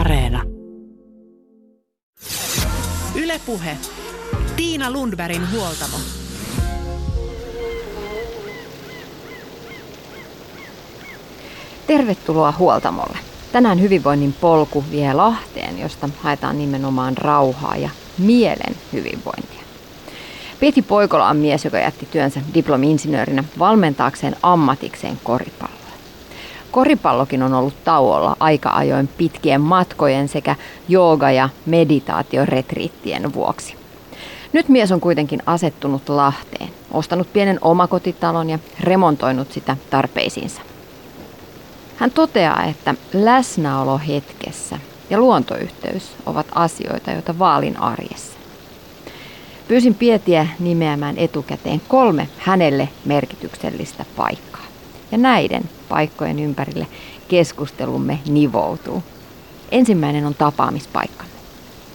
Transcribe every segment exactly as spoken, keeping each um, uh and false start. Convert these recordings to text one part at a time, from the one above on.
Areena. Yle Puhe. Tiina Lundbergin huoltamo. Tervetuloa huoltamolle. Tänään hyvinvoinnin polku vie Lahteen, josta haetaan nimenomaan rauhaa ja mielen hyvinvointia. Pieti Poikola on mies, joka jätti työnsä diplomi-insinöörinä valmentaakseen ammatikseen koripalloa. Koripallokin on ollut tauolla aika ajoin pitkien matkojen sekä jooga- ja meditaatioretriittien vuoksi. Nyt mies on kuitenkin asettunut Lahteen, ostanut pienen omakotitalon ja remontoinut sitä tarpeisiinsa. Hän toteaa, että läsnäolo hetkessä ja luontoyhteys ovat asioita, joita vaalin arjessa. Pyysin Pietiä nimeämään etukäteen kolme hänelle merkityksellistä paikkaa. Ja näiden paikkojen ympärille keskustelumme nivoutuu. Ensimmäinen on tapaamispaikka.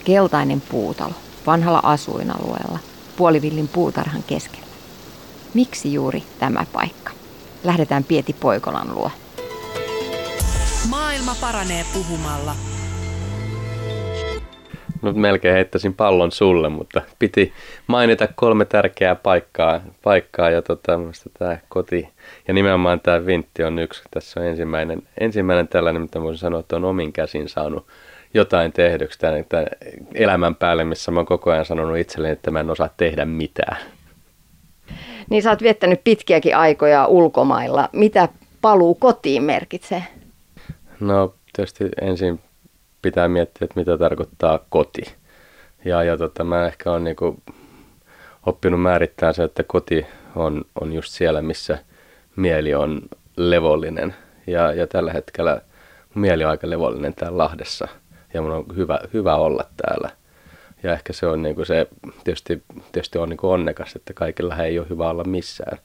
Keltainen puutalo vanhalla asuinalueella Puolivillin puutarhan keskellä. Miksi juuri tämä paikka? Lähdetään Pieti Poikolan luo. Maailma paranee puhumalla. Nyt melkein heittäisin pallon sulle, mutta piti mainita kolme tärkeää paikkaa, paikkaa ja tota, tämä koti ja nimenomaan tämä vintti on yksi. Tässä on ensimmäinen, ensimmäinen tällainen, mitä voisin sanoa, että on omin käsin saanut jotain tehdyksi tämän, tämän elämän päälle, missä mä oon koko ajan sanonut itselleni, että mä en osaa tehdä mitään. Niin sä oot viettänyt pitkiäkin aikoja ulkomailla. Mitä paluu kotiin merkitsee? No tietysti ensin pitää miettiä, että mitä tarkoittaa koti. Ja, ja tota, mä ehkä olen niinku oppinut määrittämään se, että koti on, on just siellä, missä mieli on levollinen. Ja, ja tällä hetkellä mieli on aika levollinen täällä Lahdessa. Ja mun on hyvä, hyvä olla täällä. Ja ehkä se on niinku se, tietysti, tietysti on niinku onnekas, että kaikilla ei ole hyvä olla missään.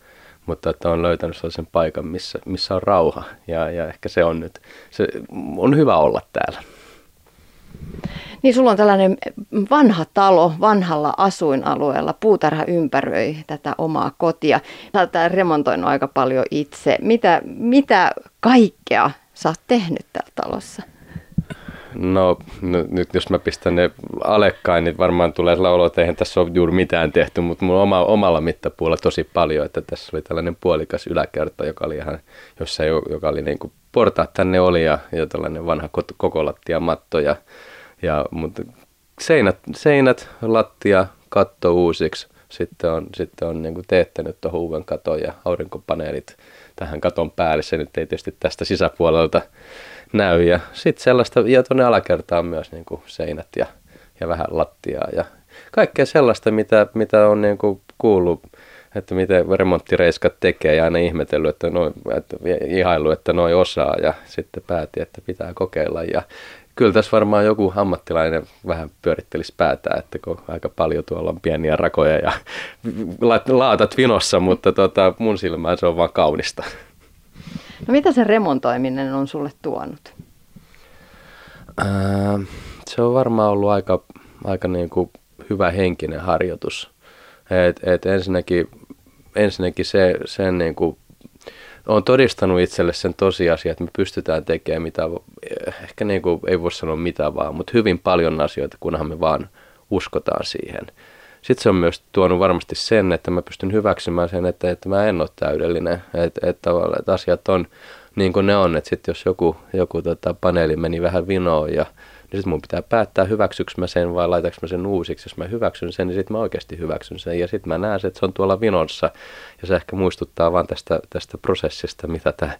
Mutta että on löytänyt sellaisen paikan, missä, missä on rauha. Ja, ja ehkä se on nyt, se on hyvä olla täällä. Niin sulla on tällainen vanha talo vanhalla asuinalueella. Puutarha ympäröi tätä omaa kotia. Sä oot remontoinut aika paljon itse. Mitä, mitä kaikkea sä oot tehnyt täällä talossa? No nyt jos mä pistän ne alekkain, niin varmaan tulee sellainen olo, että eihän tässä ole juuri mitään tehty, mutta mun oma, omalla mittapuolella tosi paljon, että tässä oli tällainen puolikas yläkerta, joka oli ihan, jossa joka oli niin kuin portaat tänne oli ja, ja tällainen vanha kokolattia matto ja, ja mutta seinät, seinät, lattia, katto uusiksi, sitten on, sitten on niin kuin teettänyt tuohon uuden katon ja aurinkopaneelit tähän katon päälle, se nyt ei tietysti tästä sisäpuolelta näy ja sitten sellaista, ja tuonne alakertaan myös niin kuin seinät ja, ja vähän lattiaa ja kaikkea sellaista, mitä, mitä on niin kuin kuullut, että miten remonttireiskat tekee ja aina ihmetellyt, että noi, että ihaillut, että noi osaa ja sitten päätin, että pitää kokeilla ja kyllä tässä varmaan joku ammattilainen vähän pyörittelisi päätään, että kun aika paljon tuolla on pieniä rakoja ja laatat vinossa, mutta tota, mun silmään se on vaan kaunista. No mitä se remontoiminen on sulle tuonut? Ää, se on varmaan ollut aika, aika niin kuin hyvä henkinen harjoitus. Et, et ensinnäkin ensinnäkin se, sen niin kuin, olen todistanut itselle sen tosiasia, että me pystytään tekemään mitä, ehkä niin kuin, ei voi sanoa mitä vaan, mutta hyvin paljon asioita, kunhan me vaan uskotaan siihen. Sitten se on myös tuonut varmasti sen, että mä pystyn hyväksymään sen, että, että mä en ole täydellinen, että, että, että asiat on niin kuin ne on, että sitten jos joku, joku tota, paneeli meni vähän vinoon, ja, niin sitten mun pitää päättää, hyväksyks mä sen vai laitaks mä sen uusiksi, jos mä hyväksyn sen, niin sitten mä oikeasti hyväksyn sen, ja sitten mä näen sen, että se on tuolla vinossa, ja se ehkä muistuttaa vaan tästä, tästä prosessista, mitä tämä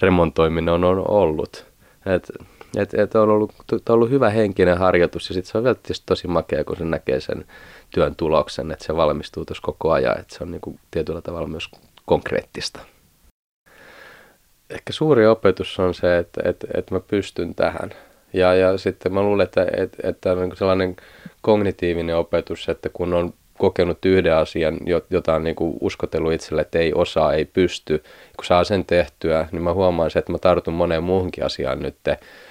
remontoiminen on, on ollut. Et, Että et on, ollut, on ollut hyvä henkinen harjoitus ja sitten se on tietysti tosi makea, kun se näkee sen työn tuloksen, että se valmistuu tuossa koko ajan, että se on niinku tietyllä tavalla myös konkreettista. Ehkä suuri opetus on se, että et, et mä pystyn tähän ja, ja sitten mä luulen, että et, et on sellainen kognitiivinen opetus, että kun on kokenut yhden asian, jota on niin kuin uskotellut itselle, että ei osaa, ei pysty. Kun saa sen tehtyä, niin mä huomaan se, että mä tartun moneen muuhunkin asiaan nyt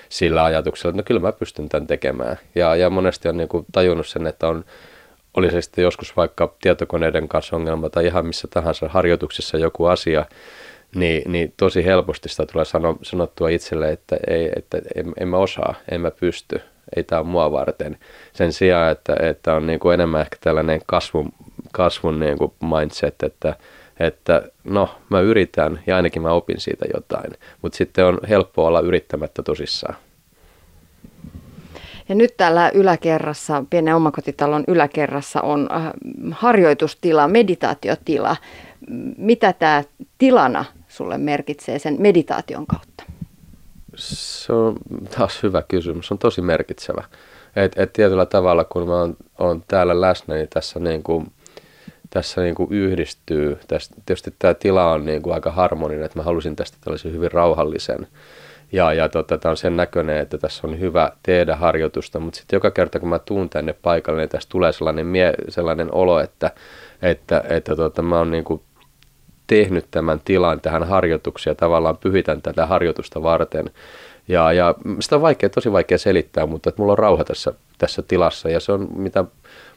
sillä ajatuksella, että no kyllä mä pystyn tämän tekemään. Ja, ja monesti on niin kuin tajunnut sen, että on, oli se sitten joskus vaikka tietokoneiden kanssa ongelma tai ihan missä tahansa harjoituksessa joku asia, niin, niin tosi helposti sitä tulee sano, sanottua itselle, että, ei, että en, en mä osaa, en mä pysty, ei tää ole mua varten. Sen sijaan, että, että on niin kuin enemmän ehkä tällainen kasvun, kasvun niin kuin mindset, että että no, mä yritän ja ainakin mä opin siitä jotain, mutta sitten on helppo olla yrittämättä tosissaan. Ja nyt täällä yläkerrassa, pienen omakotitalon yläkerrassa on harjoitustila, meditaatiotila. Mitä tämä tilana sulle merkitsee sen meditaation kautta? Se on taas hyvä kysymys, se on tosi merkitsevä. Et, et tietyllä tavalla, kun mä oon, oon täällä läsnä, niin tässä niin kuin Tässä niin kuin yhdistyy, tästä, tietysti tämä tila on niin kuin aika harmoninen, että mä halusin tästä tällaisen hyvin rauhallisen ja, ja tota, tämä on sen näköinen, että tässä on hyvä tehdä harjoitusta, mutta sitten joka kerta kun mä tuun tänne paikalle, niin tässä tulee sellainen, mie- sellainen olo, että, että, että tota, mä oon niin kuin tehnyt tämän tilan tähän harjoitukseen ja tavallaan pyhitän tätä harjoitusta varten. Ja, ja sitä on vaikea, tosi vaikea selittää, mutta että mulla on rauha tässä, tässä tilassa ja se on mitä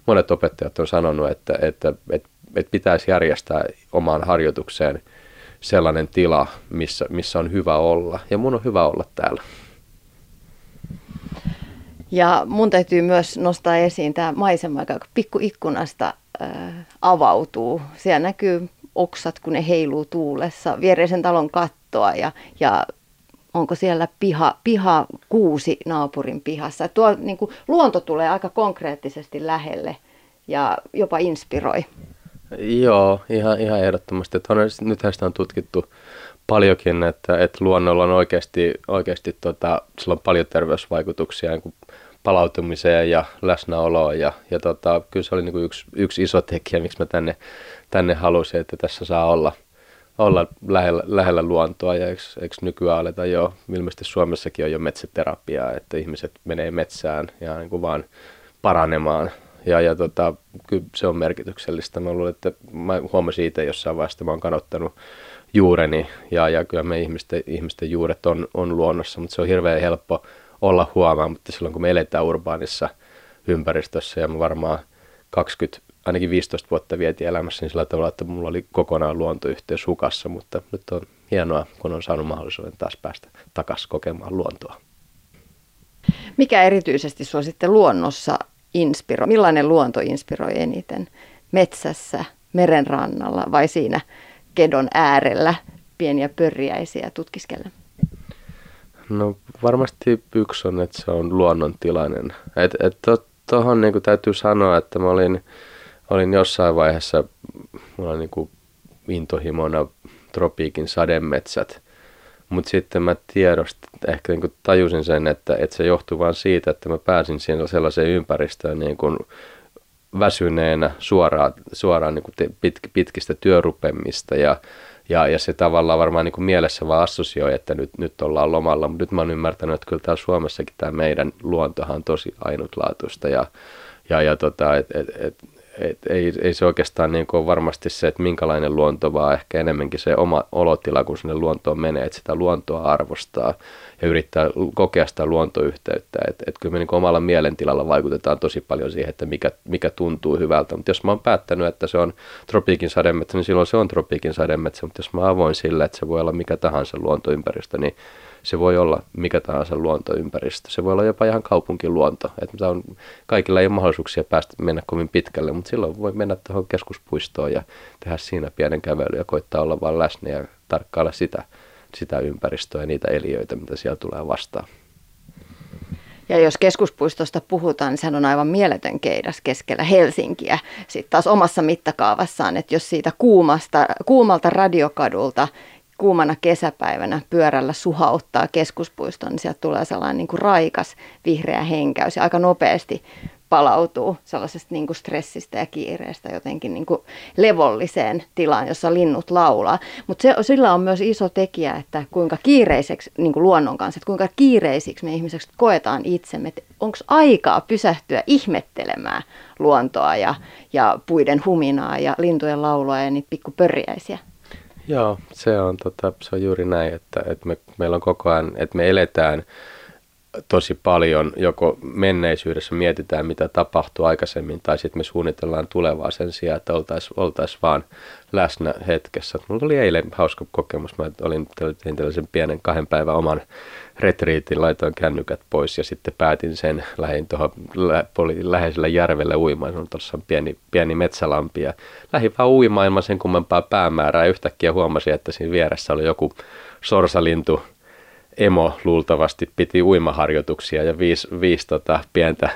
monet opettajat on sanonut, että, että, että, että pitäisi järjestää omaan harjoitukseen sellainen tila, missä, missä on hyvä olla. Ja mun on hyvä olla täällä. Ja mun täytyy myös nostaa esiin tämä maisema, joka pikkuikkunasta äh, avautuu. Siellä näkyy oksat, kun ne heiluu tuulessa, viereisen talon kattoa ja, ja onko siellä piha, piha kuusi naapurin pihassa. Tuo niin kuin, luonto tulee aika konkreettisesti lähelle ja jopa inspiroi. Joo, ihan, ihan ehdottomasti. Nythän sitä on tutkittu paljonkin, että, että luonnolla on oikeasti, oikeasti tota, sillä on paljon terveysvaikutuksia niin kuin palautumiseen ja läsnäoloon. Ja, ja tota, kyllä se oli niin kuin yksi, yksi iso tekijä, miksi mä tänne, tänne halusin, että tässä saa olla. olla lähellä, lähellä luontoa ja eikö, eikö nykyään aleta jo, ilmeisesti Suomessakin on jo metsäterapiaa, että ihmiset menee metsään ja niin kuin vaan paranemaan ja, ja tota, kyllä se on merkityksellistä. Mä luulen, että mä huomasin itse jossain vaiheessa, mä oon kadottanut juureni ja, ja kyllä me ihmisten, ihmisten juuret on, on luonnossa, mutta se on hirveän helppo olla huomaamatta, mutta silloin kun me eletään urbaanissa ympäristössä ja mä varmaan kaksikymmentä ainakin viisitoista vuotta vietiin elämässäni niin sillä tavalla, että mulla oli kokonaan luontoyhteys hukassa, mutta nyt on hienoa, kun on saanut mahdollisuuden taas päästä takaisin kokemaan luontoa. Mikä erityisesti sua sitten luonnossa inspiroi? Millainen luonto inspiroi eniten? Metsässä, meren rannalla vai siinä kedon äärellä pieniä pörjäisiä tutkiskella? No varmasti yksi on, että se on luonnontilainen. Et, et to, tohon niin kuin täytyy sanoa, että mä olin... Olin jossain vaiheessa, mulla oli niin kuin intohimona tropiikin sademetsät, mutta sitten mä tiedostin, ehkä niin kuin tajusin sen, että, että se johtuu vain siitä, että mä pääsin siihen sellaiseen ympäristöön niin kuin väsyneenä suoraan, suoraan niin kuin te, pit, pitkistä työrupemmista ja, ja, ja se tavallaan varmaan niin kuin mielessä vaan assosioi, että nyt, nyt ollaan lomalla, mutta nyt mä oon ymmärtänyt, että kyllä täällä Suomessakin tämä meidän luontohan on tosi ainutlaatuista ja, ja, ja tota, et, et, et, Et ei, ei se oikeastaan niin ole varmasti se, että minkälainen luonto, vaan ehkä enemmänkin se oma olotila, kun sinne luontoon menee, että sitä luontoa arvostaa ja yrittää kokea sitä luontoyhteyttä. Että et kyllä me niin omalla mielentilalla vaikutetaan tosi paljon siihen, että mikä, mikä tuntuu hyvältä. Mutta jos mä oon päättänyt, että se on tropiikin sademetsä, niin silloin se on tropiikin sademetsä. Mutta jos mä avoin sille, että se voi olla mikä tahansa luontoympäristö, niin se voi olla mikä tahansa luontoympäristö. Se voi olla jopa ihan kaupunkiluonto. Että on, kaikilla ei ole mahdollisuuksia päästä mennä kovin pitkälle, mutta silloin voi mennä tuohon keskuspuistoon ja tehdä siinä pienen kävelyn ja koittaa olla vaan läsnä ja tarkkailla sitä, sitä ympäristöä ja niitä eliöitä, mitä siellä tulee vastaan. Ja jos keskuspuistosta puhutaan, niin sehän on aivan mieletön keidas keskellä Helsinkiä. Sitten taas omassa mittakaavassaan, että jos siitä kuumasta, kuumalta radiokadulta kuumana kesäpäivänä pyörällä suhauttaa keskuspuistoon, niin sieltä tulee sellainen niin kuin raikas vihreä henkäys ja aika nopeasti palautuu sellaisesta niin kuin stressistä ja kiireestä jotenkin niin kuin levolliseen tilaan, jossa linnut laulaa. Mutta sillä on myös iso tekijä, että kuinka kiireiseksi niin kuin luonnon kanssa, että kuinka kiireisiksi me ihmiseksi koetaan itsemme, että onko aikaa pysähtyä ihmettelemään luontoa ja, ja puiden huminaa ja lintujen laulua ja niitä pikkupörjäisiä. Joo, se on, tota, se on juuri näin, että, että me, meillä on koko ajan, että me eletään tosi paljon. Joko menneisyydessä mietitään, mitä tapahtui aikaisemmin, tai sitten me suunnitellaan tulevaa sen sijaan, että oltaisiin oltais vaan läsnä hetkessä. Mulla oli eilen hauska kokemus. Mä olin, tein tällaisen pienen kahden päivän oman retriitin, laitoin kännykät pois ja sitten päätin sen, lähdin tuohon lä- poli- läheisellä järvelle uimaan. Se on tuossa pieni, pieni metsälampi ja lähdin vaan uimaan ilman sen kummempaa päämäärää. Yhtäkkiä huomasin, että siinä vieressä oli joku sorsalintu. Emo luultavasti piti uimaharjoituksia ja viisi, viisi tota, pientä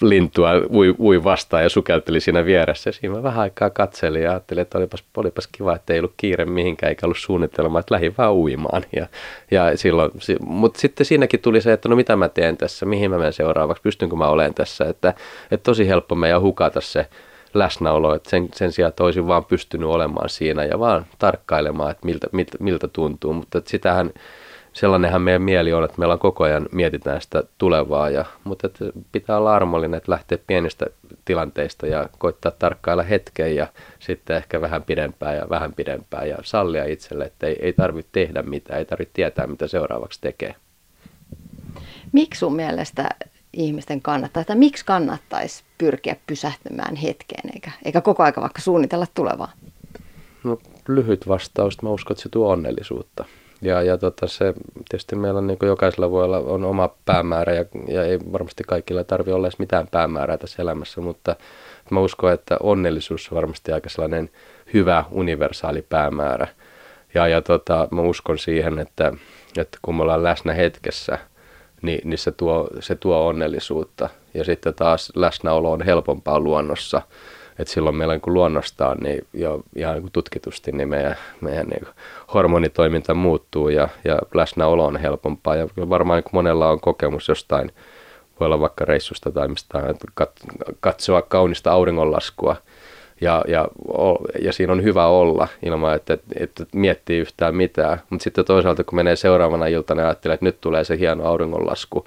lintua ui, ui vastaan ja sukelteli siinä vieressä. Ja siinä mä vähän aikaa katselin ja ajattelin, että olipas, olipas kiva, että ei ollut kiire mihinkään eikä ollut suunnitelmaa, että lähdin vaan uimaan. Ja, ja silloin, si, mutta sitten siinäkin tuli se, että no mitä mä teen tässä, mihin mä menen seuraavaksi, pystynkö mä olen tässä. Että, että tosi helppo meidän hukata se läsnäolo, että sen, sen sijaan olisin vaan pystynyt olemaan siinä ja vaan tarkkailemaan, että miltä, miltä, miltä tuntuu, mutta että sitähän... Sellainenhan meidän mieli on, että meillä on koko ajan mietitään sitä tulevaa, ja, mutta että pitää olla armollinen, että lähtee pienistä tilanteista ja koittaa tarkkailla hetken ja sitten ehkä vähän pidempään ja vähän pidempään ja sallia itselle, että ei, ei tarvitse tehdä mitään, ei tarvitse tietää, mitä seuraavaksi tekee. Miksi sun mielestä ihmisten kannattaa, tai miksi kannattaisi pyrkiä pysähtymään hetkeen eikä, eikä koko aika vaikka suunnitella tulevaa? No, lyhyt vastaus, mä uskon, että se tuo onnellisuutta. Ja, ja tota se, tietysti meillä on, niin kuin jokaisella voi olla on oma päämäärä ja, ja ei varmasti kaikilla tarvitse olla edes mitään päämäärää tässä elämässä, mutta mä uskon, että onnellisuus on varmasti aika sellainen hyvä universaali päämäärä. Ja, ja tota, mä uskon siihen, että, että kun me ollaan läsnä hetkessä, niin, niin se, tuo, se tuo onnellisuutta. Ja sitten taas läsnäolo on helpompaa luonnossa. Et silloin meillä kun luonnostaan niin jo ihan niin tutkitusti niin meidän, meidän niin hormonitoiminta muuttuu ja, ja läsnäolo on helpompaa. Ja varmaan niin monella on kokemus jostain, voi olla vaikka reissusta tai mistään, katsoa kaunista auringonlaskua. Ja, ja, ja siinä on hyvä olla ilman, että, että miettii yhtään mitään. Mutta sitten toisaalta kun menee seuraavana iltana ja ajattelee, että nyt tulee se hieno auringonlasku,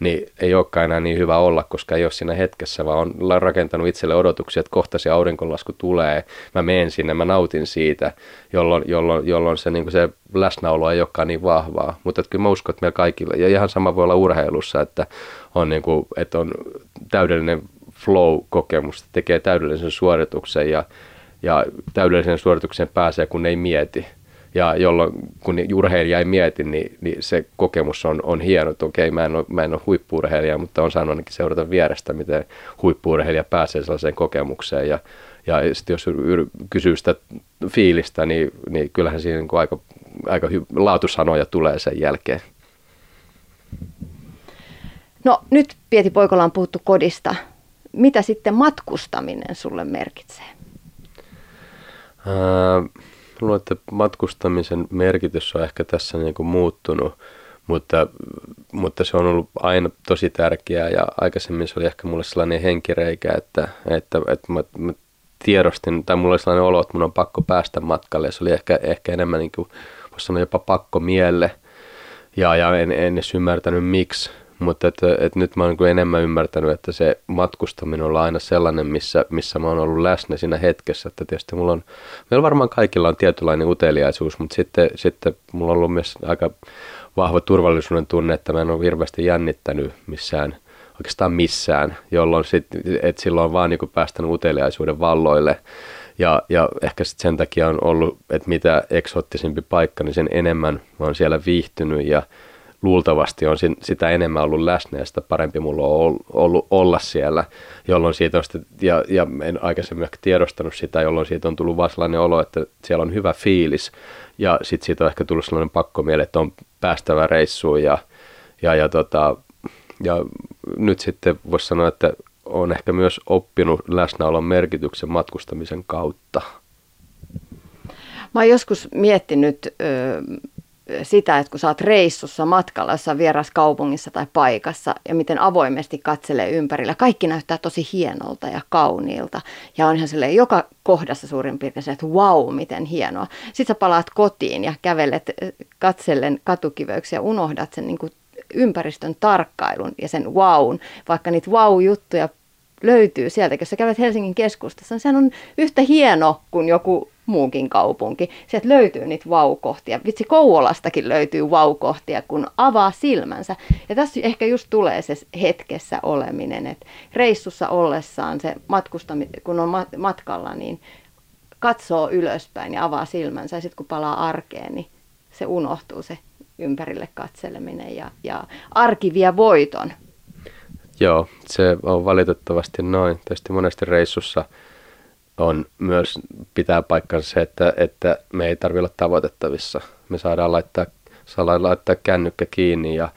niin ei olekaan enää niin hyvä olla, koska ei ole siinä hetkessä, vaan on rakentanut itselle odotuksia, että kohta se aurinkonlasku tulee, mä menen sinne, mä nautin siitä, jolloin, jolloin, jolloin se, niin kuin se läsnäolo ei olekaan niin vahvaa. Mutta kyllä mä uskon, että meillä kaikilla, ja ihan sama voi olla urheilussa, että on, niin kuin, että on täydellinen flow-kokemus, tekee täydellisen suorituksen ja, ja täydellisen suorituksen pääsee, kun ei mieti. Ja jolloin, kun urheilija ei mieti, niin, niin se kokemus on, on hieno. Okei, mä en ole, mä en ole huippu-urheilija, mutta on saanut ainakin seurata vierestä, miten huippu-urheilija pääsee sellaiseen kokemukseen. Ja, ja sitten jos kysyy sitä fiilistä, niin, niin kyllähän siinä niin kuin aika, aika hy- laatusanoja tulee sen jälkeen. No nyt Pieti Poikola on puhuttu kodista. Mitä sitten matkustaminen sulle merkitsee? Äh... Luulen, että matkustamisen merkitys on ehkä tässä niin kuin muuttunut, mutta, mutta se on ollut aina tosi tärkeää ja aikaisemmin se oli ehkä mulle sellainen henkireikä, että, että, että mä, mä tiedostin, tai mulla oli sellainen olo, että mun on pakko päästä matkalle ja se oli ehkä, ehkä enemmän, niin kuin, voisi sanoa jopa pakko mielle ja, ja en, en edes ymmärtänyt miksi, mutta että, että nyt mä oon niin enemmän ymmärtänyt, että se matkustaminen on aina sellainen, missä, missä mä oon ollut läsnä siinä hetkessä. Että tietysti mulla on, meillä varmaan kaikilla on tietynlainen uteliaisuus, mutta sitten, sitten mulla on ollut myös aika vahva turvallisuuden tunne, että mä en ole hirveästi jännittänyt missään, oikeastaan missään, jolloin sit, että silloin on vaan niin päästänyt uteliaisuuden valloille. Ja, ja ehkä sitten sen takia on ollut, että mitä eksoottisempi paikka, niin sen enemmän mä oon siellä viihtynyt ja luultavasti on sitä enemmän ollut läsnä ja sitä parempi mulla on ollut olla siellä, jolloin siitä on sitä, ja, ja en aikaisemmin ehkä tiedostanut sitä, jolloin siitä on tullut vaan sellainen olo, että siellä on hyvä fiilis ja sitten siitä on ehkä tullut sellainen pakkomiele, että on päästävä reissuun ja, ja, ja, tota, ja nyt sitten voisi sanoa, että on ehkä myös oppinut läsnäolon merkityksen matkustamisen kautta. Mä oon joskus miettinyt... Öö... sitä, että kun sä oot reissussa matkalla jossain vieras kaupungissa tai paikassa ja miten avoimesti katselee ympärillä. Kaikki näyttää tosi hienolta ja kauniilta ja onhan silleen joka kohdassa suurin piirtein se, että vau, wow, miten hienoa. Sitten sä palaat kotiin ja kävelet katsellen katukiveyksiä ja unohdat sen niin kuin ympäristön tarkkailun ja sen waun, vaikka niitä wow-juttuja löytyy sieltä, jos sä kävet Helsingin keskustassa, niin sehän on yhtä hieno kuin joku muukin kaupunki. Sieltä löytyy niitä vaukohtia. Vitsi, Kouvolastakin löytyy vaukohtia, kun avaa silmänsä. Ja tässä ehkä just tulee se hetkessä oleminen, että reissussa ollessaan, se matkustami- kun on mat- matkalla, niin katsoo ylöspäin ja avaa silmänsä. Ja sitten kun palaa arkeen, niin se unohtuu se ympärille katseleminen ja, ja arki vie voiton. Joo, se on valitettavasti noin. Tietysti monesti reissussa on myös pitää paikkansa se, että, että me ei tarvitse olla tavoitettavissa. Me saadaan laittaa, saadaan laittaa kännykkä kiinni ja,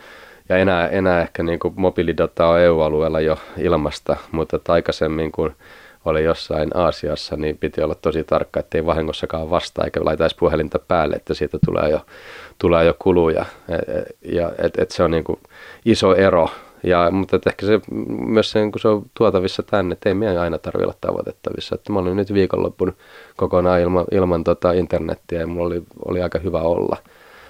ja enää, enää ehkä niin kuin mobiilidata on E U-alueella jo ilmasta, mutta aikaisemmin kun oli jossain Aasiassa, niin piti olla tosi tarkka, ettei vahingossakaan vastaa eikä laitaisi puhelinta päälle, että siitä tulee jo, tulee jo kuluja. Ja, et, et se on niin kuin iso ero. Ja, mutta ehkä se, myös sen, kun se on tuotavissa tänne, että ei meidän aina tarvitse olla tavoitettavissa. Että mä olin nyt viikonloppun kokonaan ilman, ilman tota internettiä ja mulla oli, oli aika hyvä olla.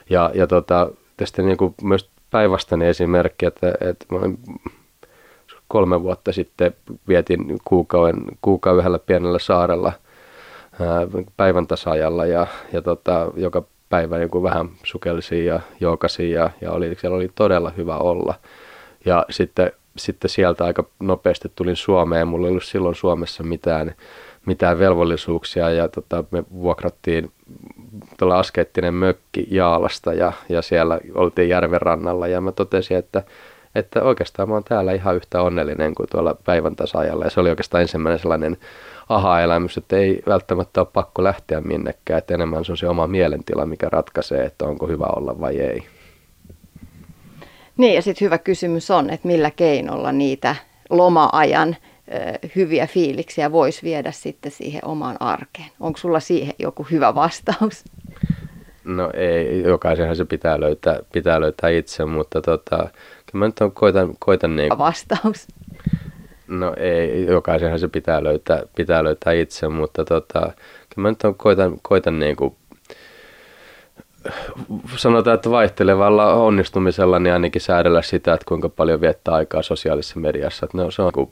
Ja, ja tota, tietysti niin kuin myös päivästäni esimerkki, että, että mä olin kolme vuotta sitten vietin kuukauden, kuukauden yhdellä pienellä saarella ää, päivän tasajalla ja, ja tota, joka päivä niin kuin vähän sukelsin ja jookasin ja, ja oli, siellä oli todella hyvä olla. Ja sitten, sitten sieltä aika nopeasti tulin Suomeen. Mulla ei ollut silloin Suomessa mitään, mitään velvollisuuksia. Ja tota, me vuokrattiin tuolla askeettinen mökki Jaalasta ja, ja siellä oltiin järven rannalla. Ja mä totesin, että, että oikeastaan mä oon täällä ihan yhtä onnellinen kuin tuolla päivän tasa-ajalla. Ja se oli oikeastaan ensimmäinen sellainen aha-elämys, että ei välttämättä ole pakko lähteä minnekään. Että enemmän se on se oma mielentila, mikä ratkaisee, että onko hyvä olla vai ei. Niin, ja sitten hyvä kysymys on, että millä keinolla niitä loma-ajan ö, hyviä fiiliksiä voisi viedä sitten siihen omaan arkeen. Onko sulla siihen joku hyvä vastaus? No ei, jokaisenhan se pitää löytää, pitää löytää itse, mutta tota, kyllä mä nyt on, koitan... koitan niin... Vastaus? No ei, jokaisenhan se pitää löytää, pitää löytää itse, mutta tota, kyllä mä nyt on, koitan, koitan niin kuin... Sanotaan, että vaihtelevalla onnistumisella niin ainakin säädellä sitä, että kuinka paljon viettää aikaa sosiaalisessa mediassa. Että no, se on, kun...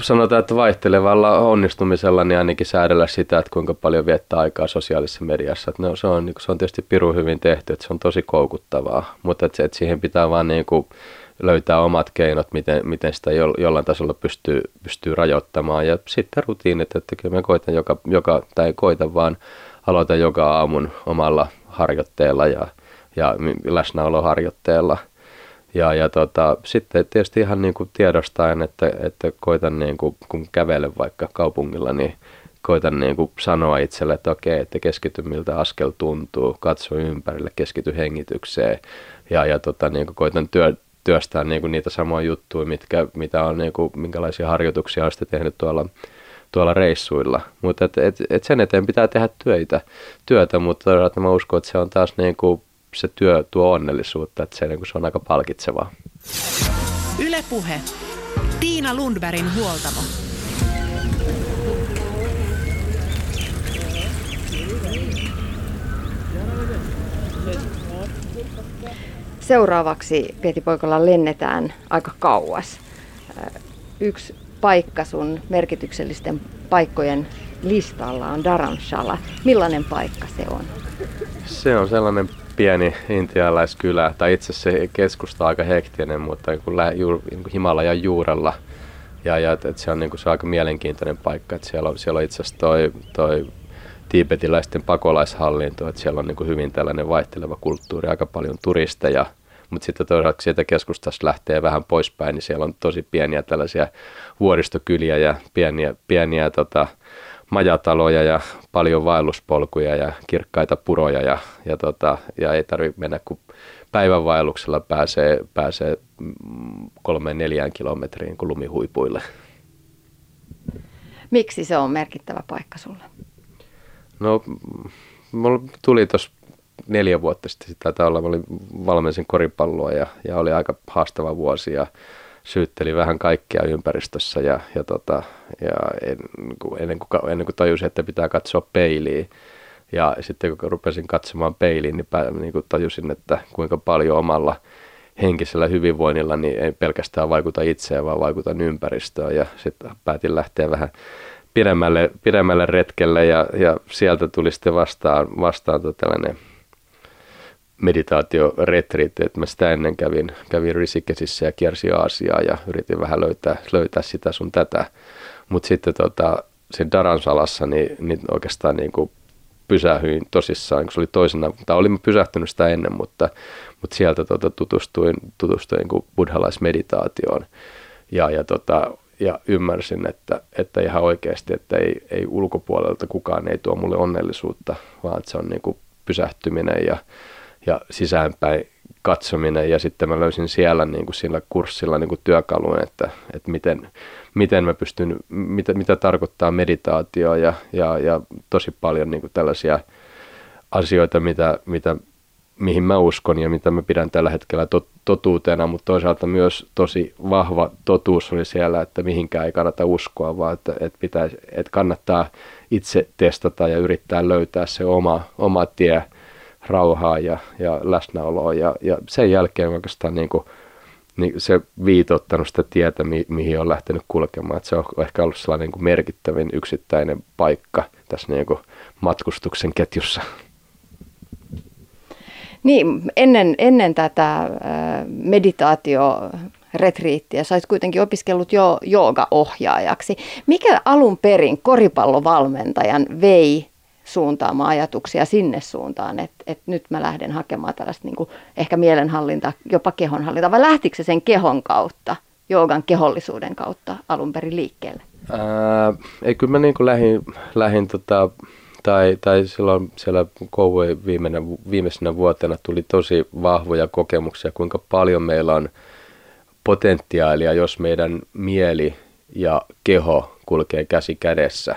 Sanotaan, että vaihtelevalla onnistumisella niin ainakin säädellä sitä, että kuinka paljon viettää aikaa sosiaalisessa mediassa. Että no, se, on, se on tietysti pirun hyvin tehty, että se on tosi koukuttavaa, mutta että, että siihen pitää vaan niin kuin löytää omat keinot, miten, miten sitä jollain tasolla pystyy, pystyy rajoittamaan. Ja sitten rutiinit, että kyllä me koitan joka, joka tai koitan vaan. Aloitan joka aamun omalla harjoitteella ja, ja läsnäoloharjoitteella. Ja, ja tota, sitten tietysti ihan niin kuin tiedostaen, että, että koitan niin kuin, kun kävelen vaikka kaupungilla, niin koitan niin kuin sanoa itselle, että okei, että keskity miltä askel tuntuu, katso ympärille, keskity hengitykseen. Ja, ja tota, niin kuin koitan työ, työstää niin kuin niitä samoja juttuja, mitkä, mitä on, niin kuin, minkälaisia harjoituksia on sitten tehnyt tuolla. tuolla reissuilla, mutta et, et, et sen eteen pitää tehdä työtä, työtä mutta mä uskon, että se on taas niin kuin se työ tuo onnellisuutta, että se, niin kuin se on aika palkitsevaa. Yle Puhe. Tiina Lundbergin huoltamo. Seuraavaksi Pieti Poikola lennetään aika kauas. Yksi paikka sun merkityksellisten paikkojen listalla on Dharamshala. Millainen paikka se on? Se on sellainen pieni intialaiskylä, tai itse asiassa keskusta on aika hektinen, mutta Himalajan juurella. Ja, ja, se on niin kuin, se on aika mielenkiintoinen paikka. Että siellä on, siellä on itse asiassa toi, toi tiibetiläisten pakolaishallinto, että siellä on niin kuin hyvin tällainen vaihteleva kulttuuri, aika paljon turisteja. Mutta sitten toisaalta sieltä keskustasta lähtee vähän poispäin, niin siellä on tosi pieniä tällaisia vuoristokyliä ja pieniä, pieniä tota, majataloja ja paljon vaelluspolkuja ja kirkkaita puroja. Ja, ja, tota, ja ei tarvitse mennä, kun päivänvaelluksella pääsee, pääsee kolmeen neljään kilometriin kuin lumihuipuille. Miksi se on merkittävä paikka sulle? No, mulla tuli tuossa... Neljä vuotta sitten sitä olla, mä olin valmensin koripalloa ja, ja oli aika haastava vuosi ja syytteli vähän kaikkea ympäristössä ja, ja, tota, ja en, ennen, kuin, ennen kuin tajusin, että pitää katsoa peiliin. Ja sitten kun rupesin katsomaan peiliin, niin, pää, niin tajusin, että kuinka paljon omalla henkisellä hyvinvoinnilla, niin ei pelkästään vaikuta itseään, vaan vaikutan ympäristöön. Ja sitten päätin lähteä vähän pidemmälle, pidemmälle retkelle ja, ja sieltä tuli sitten vastaan, vastaan tällainen meditaatioretriitti. Mä sitä ennen kävin, kävin Rishikeshissä ja kiersin Aasiaa ja yritin vähän löytää, löytää sitä sun tätä. Mutta sitten tota, sen Dharamshalassa niin, niin oikeastaan niin kuin pysähdyin tosissaan, kun se oli toisena, tai olin pysähtynyt sitä ennen, mutta, mutta sieltä tota, tutustuin, tutustuin kun buddhalaismeditaatioon ja, ja, tota, ja ymmärsin, että, että ihan oikeasti, että ei, ei ulkopuolelta kukaan ei tuo mulle onnellisuutta, vaan että se on niin kuin pysähtyminen ja, ja sisäänpäin katsominen ja sitten mä löysin siellä niin kuin sillä kurssilla niin kuin työkalun, että, että miten, miten mä pystyn, mitä, mitä tarkoittaa meditaatio ja, ja, ja tosi paljon niin kuin tällaisia asioita, mitä, mitä, mihin mä uskon ja mitä mä pidän tällä hetkellä tot, totuutena, mutta toisaalta myös tosi vahva totuus oli siellä, että mihinkään ei kannata uskoa, vaan että, että, pitäisi, että kannattaa itse testata ja yrittää löytää se oma, oma tie rauhaa ja, ja läsnäoloa ja, ja sen jälkeen oikeastaan niin kuin, niin se viitoittanut sitä tietä, mi- mihin on lähtenyt kulkemaan. Et se on ehkä ollut sellainen niin kuin merkittävin yksittäinen paikka tässä niin kuin matkustuksen ketjussa. Niin, ennen, ennen tätä meditaatioretriittiä sä olet kuitenkin opiskellut jo joogaohjaajaksi. Mikä alun perin koripallovalmentajan vei suuntaamaan ajatuksia sinne suuntaan, että, että nyt mä lähden hakemaan tällaista niin kuin ehkä mielenhallintaa, jopa kehonhallintaa, vai lähtikö se sen kehon kautta, joogan kehollisuuden kautta alun perin liikkeelle? Ää, ei, kyllä mä niin kuin lähdin, lähdin tota, tai, tai silloin siellä Kouvojen viimeisenä vuotena tuli tosi vahvoja kokemuksia, kuinka paljon meillä on potentiaalia, jos meidän mieli ja keho kulkee käsi kädessä.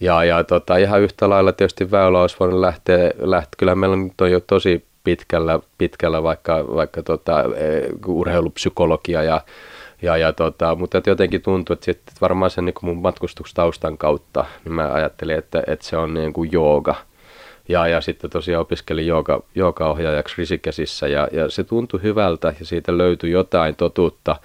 Ja, ja tota, ihan yhtä lailla tietysti väylä olisi voinut lähteä, lähteä. Kyllä meillä nyt on jo tosi pitkällä, pitkällä vaikka, vaikka tota, urheilupsykologia, ja, ja, ja tota, mutta jotenkin tuntuu, että sit varmaan sen niin kuin mun matkustustaustan kautta niin mä ajattelin, että, että se on niin kuin jooga. Ja, ja sitten tosiaan opiskelin jooga, joogaohjaajaksi Rishikeshissä ja, ja se tuntui hyvältä ja siitä löytyi jotain totuutta.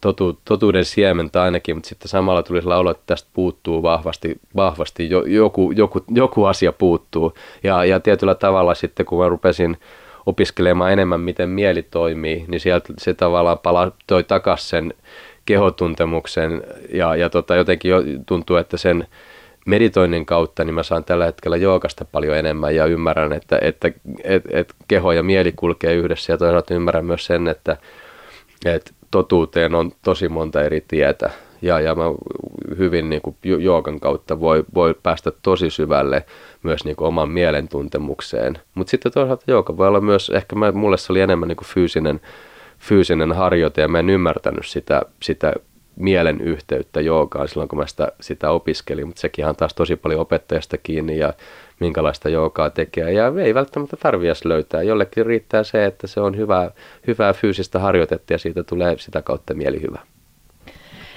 Totu, totuuden siementä ainakin, mutta sitten samalla tulisi laulaa, että tästä puuttuu vahvasti, vahvasti joku, joku, joku asia puuttuu. Ja, ja tietyllä tavalla sitten, kun mä rupesin opiskelemaan enemmän, miten mieli toimii, niin sieltä se tavallaan pala, toi takaisin sen kehotuntemuksen ja, ja tota, jotenkin jo, tuntuu, että sen meditoinnin kautta niin mä saan tällä hetkellä joogasta paljon enemmän ja ymmärrän, että, että et, et keho ja mieli kulkee yhdessä ja toisaalta ymmärrän myös sen, että et, totuuteen on tosi monta eri tietä ja, ja mä hyvin niin kuin joogan kautta voi, voi päästä tosi syvälle myös niin kuin oman mielen tuntemukseen. Mutta sitten toisaalta jooga voi olla myös, ehkä mä, mulle se oli enemmän niin kuin fyysinen, fyysinen harjoite ja mä en ymmärtänyt sitä, sitä mielen yhteyttä joogaan silloin kun mä sitä, sitä opiskelin, mutta sekin on taas tosi paljon opettajasta kiinni ja minkälaista joogaa tekee ja ei välttämättä tarvitse löytää. Jollekin riittää se, että se on hyvää, hyvää fyysistä harjoitetta ja siitä tulee sitä kautta mielihyvä.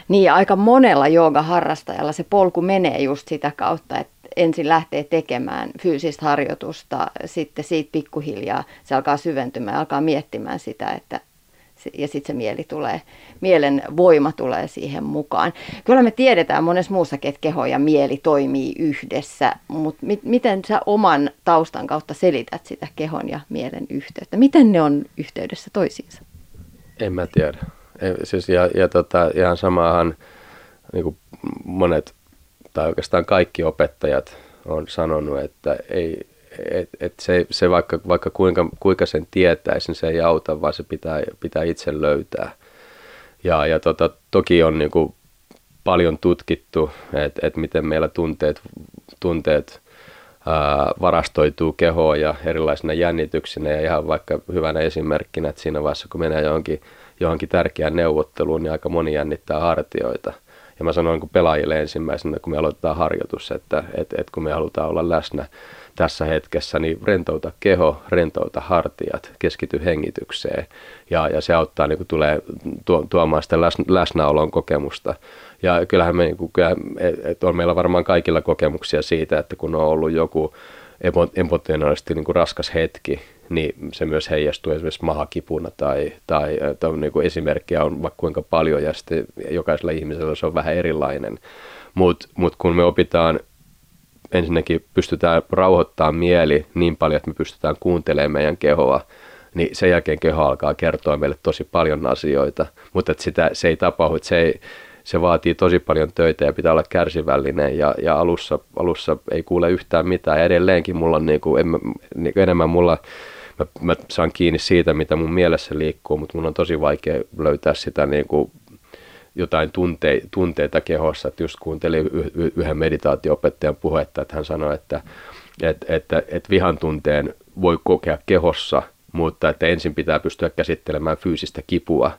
Niin ja aika monella joogaharrastajalla se polku menee just sitä kautta, että ensin lähtee tekemään fyysistä harjoitusta, sitten siitä pikkuhiljaa se alkaa syventymään, alkaa miettimään sitä, että ja sitten se mieli tulee, mielen voima tulee siihen mukaan. Kyllä me tiedetään monessa muussakin, että keho ja mieli toimii yhdessä, mutta mit, miten sä oman taustan kautta selität sitä kehon ja mielen yhteyttä? Miten ne on yhteydessä toisiinsa? En mä tiedä. Siis ja, ja tota, ihan samaahan niin monet tai oikeastaan kaikki opettajat on sanonut, että ei... Et, et se, se vaikka, vaikka kuinka, kuinka sen tietäisi, niin se ei auta, vaan se pitää, pitää itse löytää. Ja, ja tota, toki on niinku paljon tutkittu, että et miten meillä tunteet, tunteet ää, varastoituu kehoon ja erilaisina jännityksinä. Ja ihan vaikka hyvänä esimerkkinä, että siinä vaiheessa kun menee johonkin, johonkin tärkeään neuvotteluun, niin aika moni jännittää hartioita. Ja mä sanoin kun pelaajille ensimmäisenä, kun me aloitetaan harjoitus, että et, et kun me halutaan olla läsnä tässä hetkessä, niin rentouta keho, rentouta hartiat, keskity hengitykseen. Ja, ja se auttaa niin kuin tulee tuo, tuomaan sitä läsnäolon kokemusta. Ja kyllähän me, niin kuin, et on meillä varmaan kaikilla kokemuksia siitä, että kun on ollut joku emotionaalisesti niin kuin raskas hetki, niin se myös heijastuu esimerkiksi mahakipuna tai, tai niin kuin esimerkkiä on vaikka kuinka paljon ja sitten jokaisella ihmisellä se on vähän erilainen. Mutta mut kun me opitaan, ensinnäkin pystytään rauhoittamaan mieli niin paljon, että me pystytään kuuntelemaan meidän kehoa, niin sen jälkeen keho alkaa kertoa meille tosi paljon asioita, mutta sitä, se ei tapahdu, se, ei, se vaatii tosi paljon töitä ja pitää olla kärsivällinen ja, ja alussa, alussa ei kuule yhtään mitään. Ja edelleenkin mulla on niin kuin, en, niin kuin enemmän mulla, mä, mä saan kiinni siitä, mitä mun mielessä liikkuu, mutta mun on tosi vaikea löytää sitä niin kuin jotain tunte, tunteita kehossa. Et just kuuntelin yhden meditaatio-opettajan puhetta, että hän sanoi, että, että, että, että vihan tunteen voi kokea kehossa, mutta että ensin pitää pystyä käsittelemään fyysistä kipua.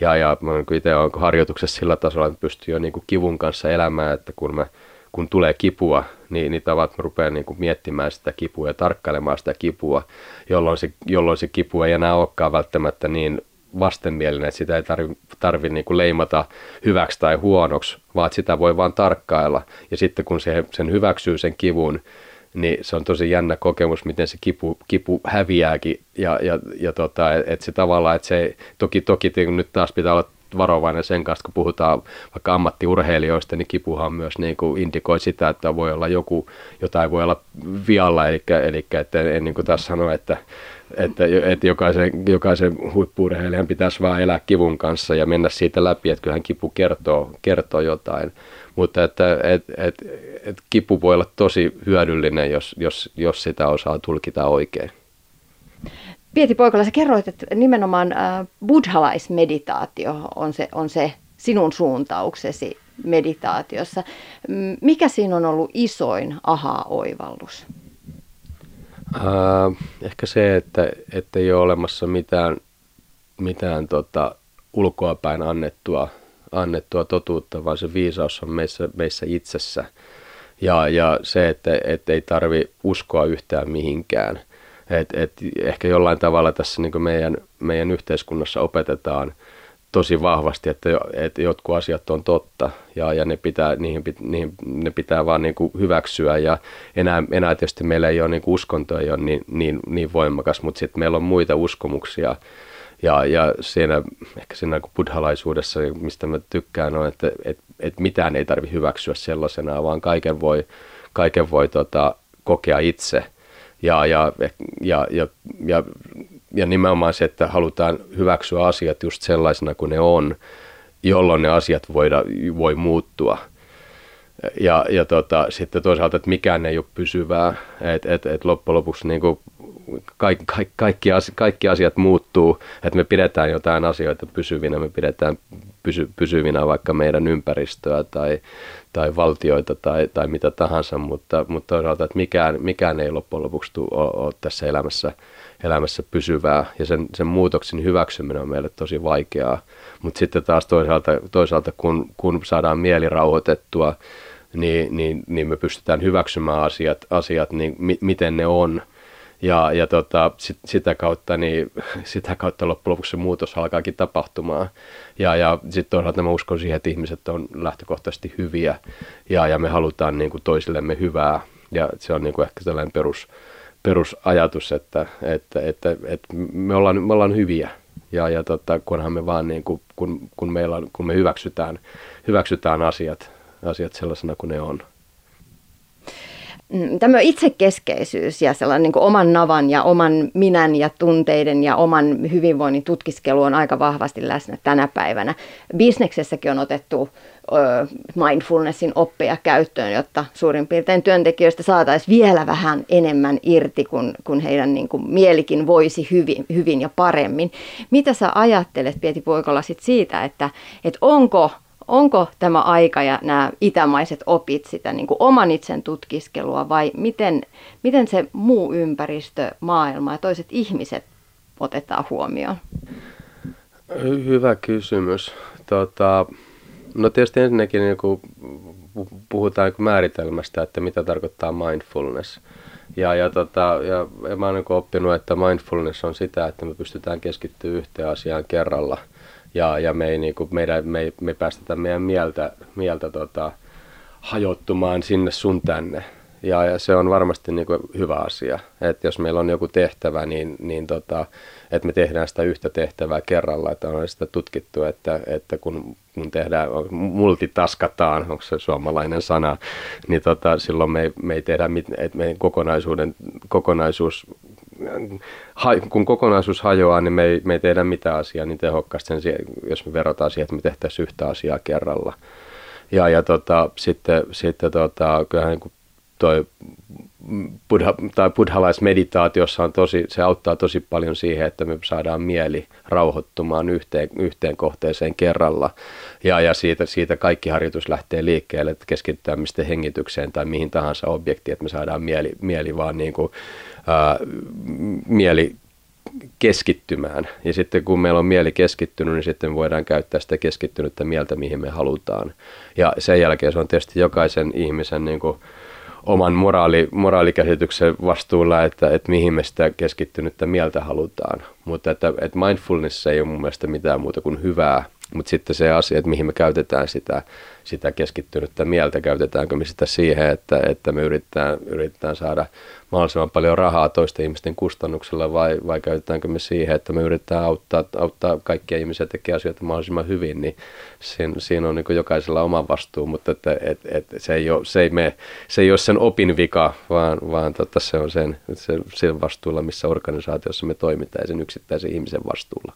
Ja, ja itse olen harjoituksessa sillä tasolla, että pystyy jo niin kuin kivun kanssa elämään, että kun, mä, kun tulee kipua, niin, niin tavallaan mä rupean niin kuin miettimään sitä kipua ja tarkkailemaan sitä kipua, jolloin se, jolloin se kipu ei enää olekaan välttämättä niin vastenmielinen, että sitä ei tarvitse tarvi niin kuin leimata hyväksi tai huonoksi, vaan sitä voi vaan tarkkailla. Ja sitten kun se, sen hyväksyy sen kivun, niin se on tosi jännä kokemus, miten se kipu, kipu häviääkin ja, ja, ja tota, että se tavallaan, että se toki, toki nyt taas pitää olla varovainen sen kanssa, kun puhutaan vaikka ammattiurheilijoista, niin kipuhan myös niin kuin indikoi sitä, että voi olla joku, jotain voi olla vialla, eli, eli että en niin kuin taas sano, että, että, että jokaisen, jokaisen huippu-urheilijan pitäisi vaan elää kivun kanssa ja mennä siitä läpi, että kyllähän kipu kertoo, kertoo jotain. Mutta että, et, et, et kipu voi olla tosi hyödyllinen, jos, jos, jos sitä osaa tulkita oikein. Pieti Poikola, sä kerroit, että nimenomaan buddhalaismeditaatio on se, on se sinun suuntauksesi meditaatiossa. Mikä siinä on ollut isoin aha-oivallus? Äh, ehkä se, että ei ole olemassa mitään, mitään tota, ulkoapäin annettua. annettua totuutta, vaan se viisaus on meissä, meissä itsessä. Ja, ja se, että et ei tarvi uskoa yhtään mihinkään. Et, et ehkä jollain tavalla tässä niin kuin meidän, meidän yhteiskunnassa opetetaan tosi vahvasti, että, että jotkut asiat on totta ja, ja ne, pitää, niihin, niihin, ne pitää vaan niin kuin hyväksyä. Ja enää, enää tietysti meillä ei ole niin kuin uskonto ei ole niin, niin, niin voimakas, mutta sitten meillä on muita uskomuksia. Ja, ja siinä, ehkä siinä buddhalaisuudessa, mistä mä tykkään, on, että et, et mitään ei tarvitse hyväksyä sellaisena, vaan kaiken voi, kaiken voi tota, kokea itse. Ja, ja, ja, ja, ja, ja nimenomaan se, että halutaan hyväksyä asiat just sellaisena kuin ne on, jolloin ne asiat voida, voi muuttua. Ja, ja tota, sitten toisaalta, että mikään ei ole pysyvää, että et, et loppujen lopuksi niin kuin Kaikki, kaikki, kaikki asiat muuttuu, että me pidetään jotain asioita pysyvinä, me pidetään pysy, pysyvinä vaikka meidän ympäristöä tai, tai valtioita tai, tai mitä tahansa, mutta, mutta toisaalta, että mikään, mikään ei loppujen lopuksi ole tässä elämässä, elämässä pysyvää ja sen, sen muutoksen hyväksyminen on meille tosi vaikeaa, mutta sitten taas toisaalta, toisaalta kun, kun saadaan mieli rauhoitettua, niin, niin, niin me pystytään hyväksymään asiat, asiat niin mi, miten ne on. Ja, ja tota, sit, sitä kautta, niin, sitä kautta loppujen lopuksi se muutos alkaakin tapahtumaan. Ja, ja sitten toisaalta mä uskon siihen, että ihmiset on lähtökohtaisesti hyviä ja, ja me halutaan niin kuin toisillemme hyvää. Ja se on niin kuin ehkä tällainen perus, perusajatus, että, että, että, että me, ollaan, me ollaan hyviä. Ja, ja tota, kunhan me vaan niin kuin, kun, kun, meillä on, kun me hyväksytään, hyväksytään asiat, asiat sellaisena kuin ne on. Tämä itsekeskeisyys ja sellainen niin kuin oman navan ja oman minän ja tunteiden ja oman hyvinvoinnin tutkiskelu on aika vahvasti läsnä tänä päivänä. Bisneksessäkin on otettu ö, mindfulnessin oppeja käyttöön, jotta suurin piirtein työntekijöistä saataisiin vielä vähän enemmän irti, kun, kun heidän niin kuin mielikin voisi hyvin, hyvin ja paremmin. Mitä sä ajattelet, Pieti Poikola, sit siitä, että, että onko... Onko tämä aika ja nämä itämaiset opit sitä niin kuin oman itsen tutkiskelua vai miten, miten se muu ympäristö, maailma ja toiset ihmiset otetaan huomioon? Hyvä kysymys. Tota, no tietysti ensinnäkin niin kuin puhutaan niin kuin määritelmästä, että mitä tarkoittaa mindfulness. Ja, ja, tota, ja mä oon niin kuin oppinut, että mindfulness on sitä, että me pystytään keskittymään yhteen asiaan kerralla. Ja, ja me, ei, niin kuin, meidän, me, me päästetään meidän mieltä, mieltä tota, hajottumaan sinne sun tänne. Ja, ja se on varmasti niin kuin hyvä asia, että jos meillä on joku tehtävä, niin, niin tota, että me tehdään sitä yhtä tehtävää kerralla, että on sitä tutkittu, että, että kun, kun tehdään, multitaskataan, onko se suomalainen sana, niin tota, silloin me, me ei tehdä, että meidän kokonaisuuden, kokonaisuus, kun kokonaisuus hajoaa, niin me ei, me ei tehdä mitään asiaa niin tehokkaasti, jos me verrataan siihen, että me tehtäisiin yhtä asiaa kerralla. Ja, ja tota, sitten, sitten tota, kyllähän niin kuin toi buddha, tai buddhalaismeditaatiossa on tosi, se auttaa tosi paljon siihen, että me saadaan mieli rauhoittumaan yhteen, yhteen kohteeseen kerralla. Ja, ja siitä, siitä kaikki harjoitus lähtee liikkeelle, että keskitytään mistä hengitykseen tai mihin tahansa objektiin, että me saadaan mieli, mieli vaan niin kuin, ää, mieli keskittymään. Ja sitten kun meillä on mieli keskittynyt, niin sitten voidaan käyttää sitä keskittynyttä mieltä, mihin me halutaan. Ja sen jälkeen se on tietysti jokaisen ihmisen niin kuin oman moraali, moraalikäsityksen vastuulla, että, että mihin me sitä keskittynyttä mieltä halutaan. Mutta että, että mindfulness ei ole mun mielestä mitään muuta kuin hyvää, mutta sitten se asia, että mihin me käytetään sitä, sitä keskittynyttä mieltä, käytetäänkö me sitä siihen, että, että me yritetään, yritetään saada mahdollisimman paljon rahaa toisten ihmisten kustannuksella, vai, vai käytetäänkö me siihen, että me yritetään auttaa, auttaa kaikkia ihmisiä tekemään asioita mahdollisimman hyvin, niin siinä, siinä on niin kuin jokaisella oma vastuu, mutta että, et, et, se, ei ole, se, ei mene, se ei ole sen opin vika, vaan, vaan tota, se on sen, se, sen vastuulla, missä organisaatiossa me toimitaan, ja sen yksittäisen ihmisen vastuulla.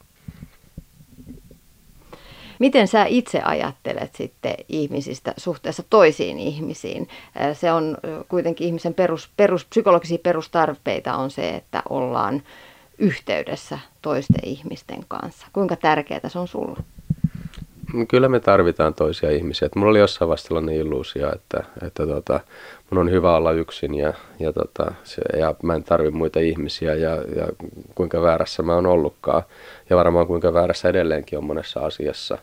Miten sä itse ajattelet sitten ihmisistä suhteessa toisiin ihmisiin? Se on kuitenkin ihmisen perus, perus, psykologisia perustarpeita on se, että ollaan yhteydessä toisten ihmisten kanssa. Kuinka tärkeää se on sulla? Kyllä me tarvitaan toisia ihmisiä. Et mulla oli jossain vaiheessa sellainen illuusio, että, että tota, mun on hyvä olla yksin ja, ja, tota, se, ja mä en tarvi muita ihmisiä ja, ja kuinka väärässä mä oon ollutkaan. Ja varmaan kuinka väärässä edelleenkin on monessa asiassa.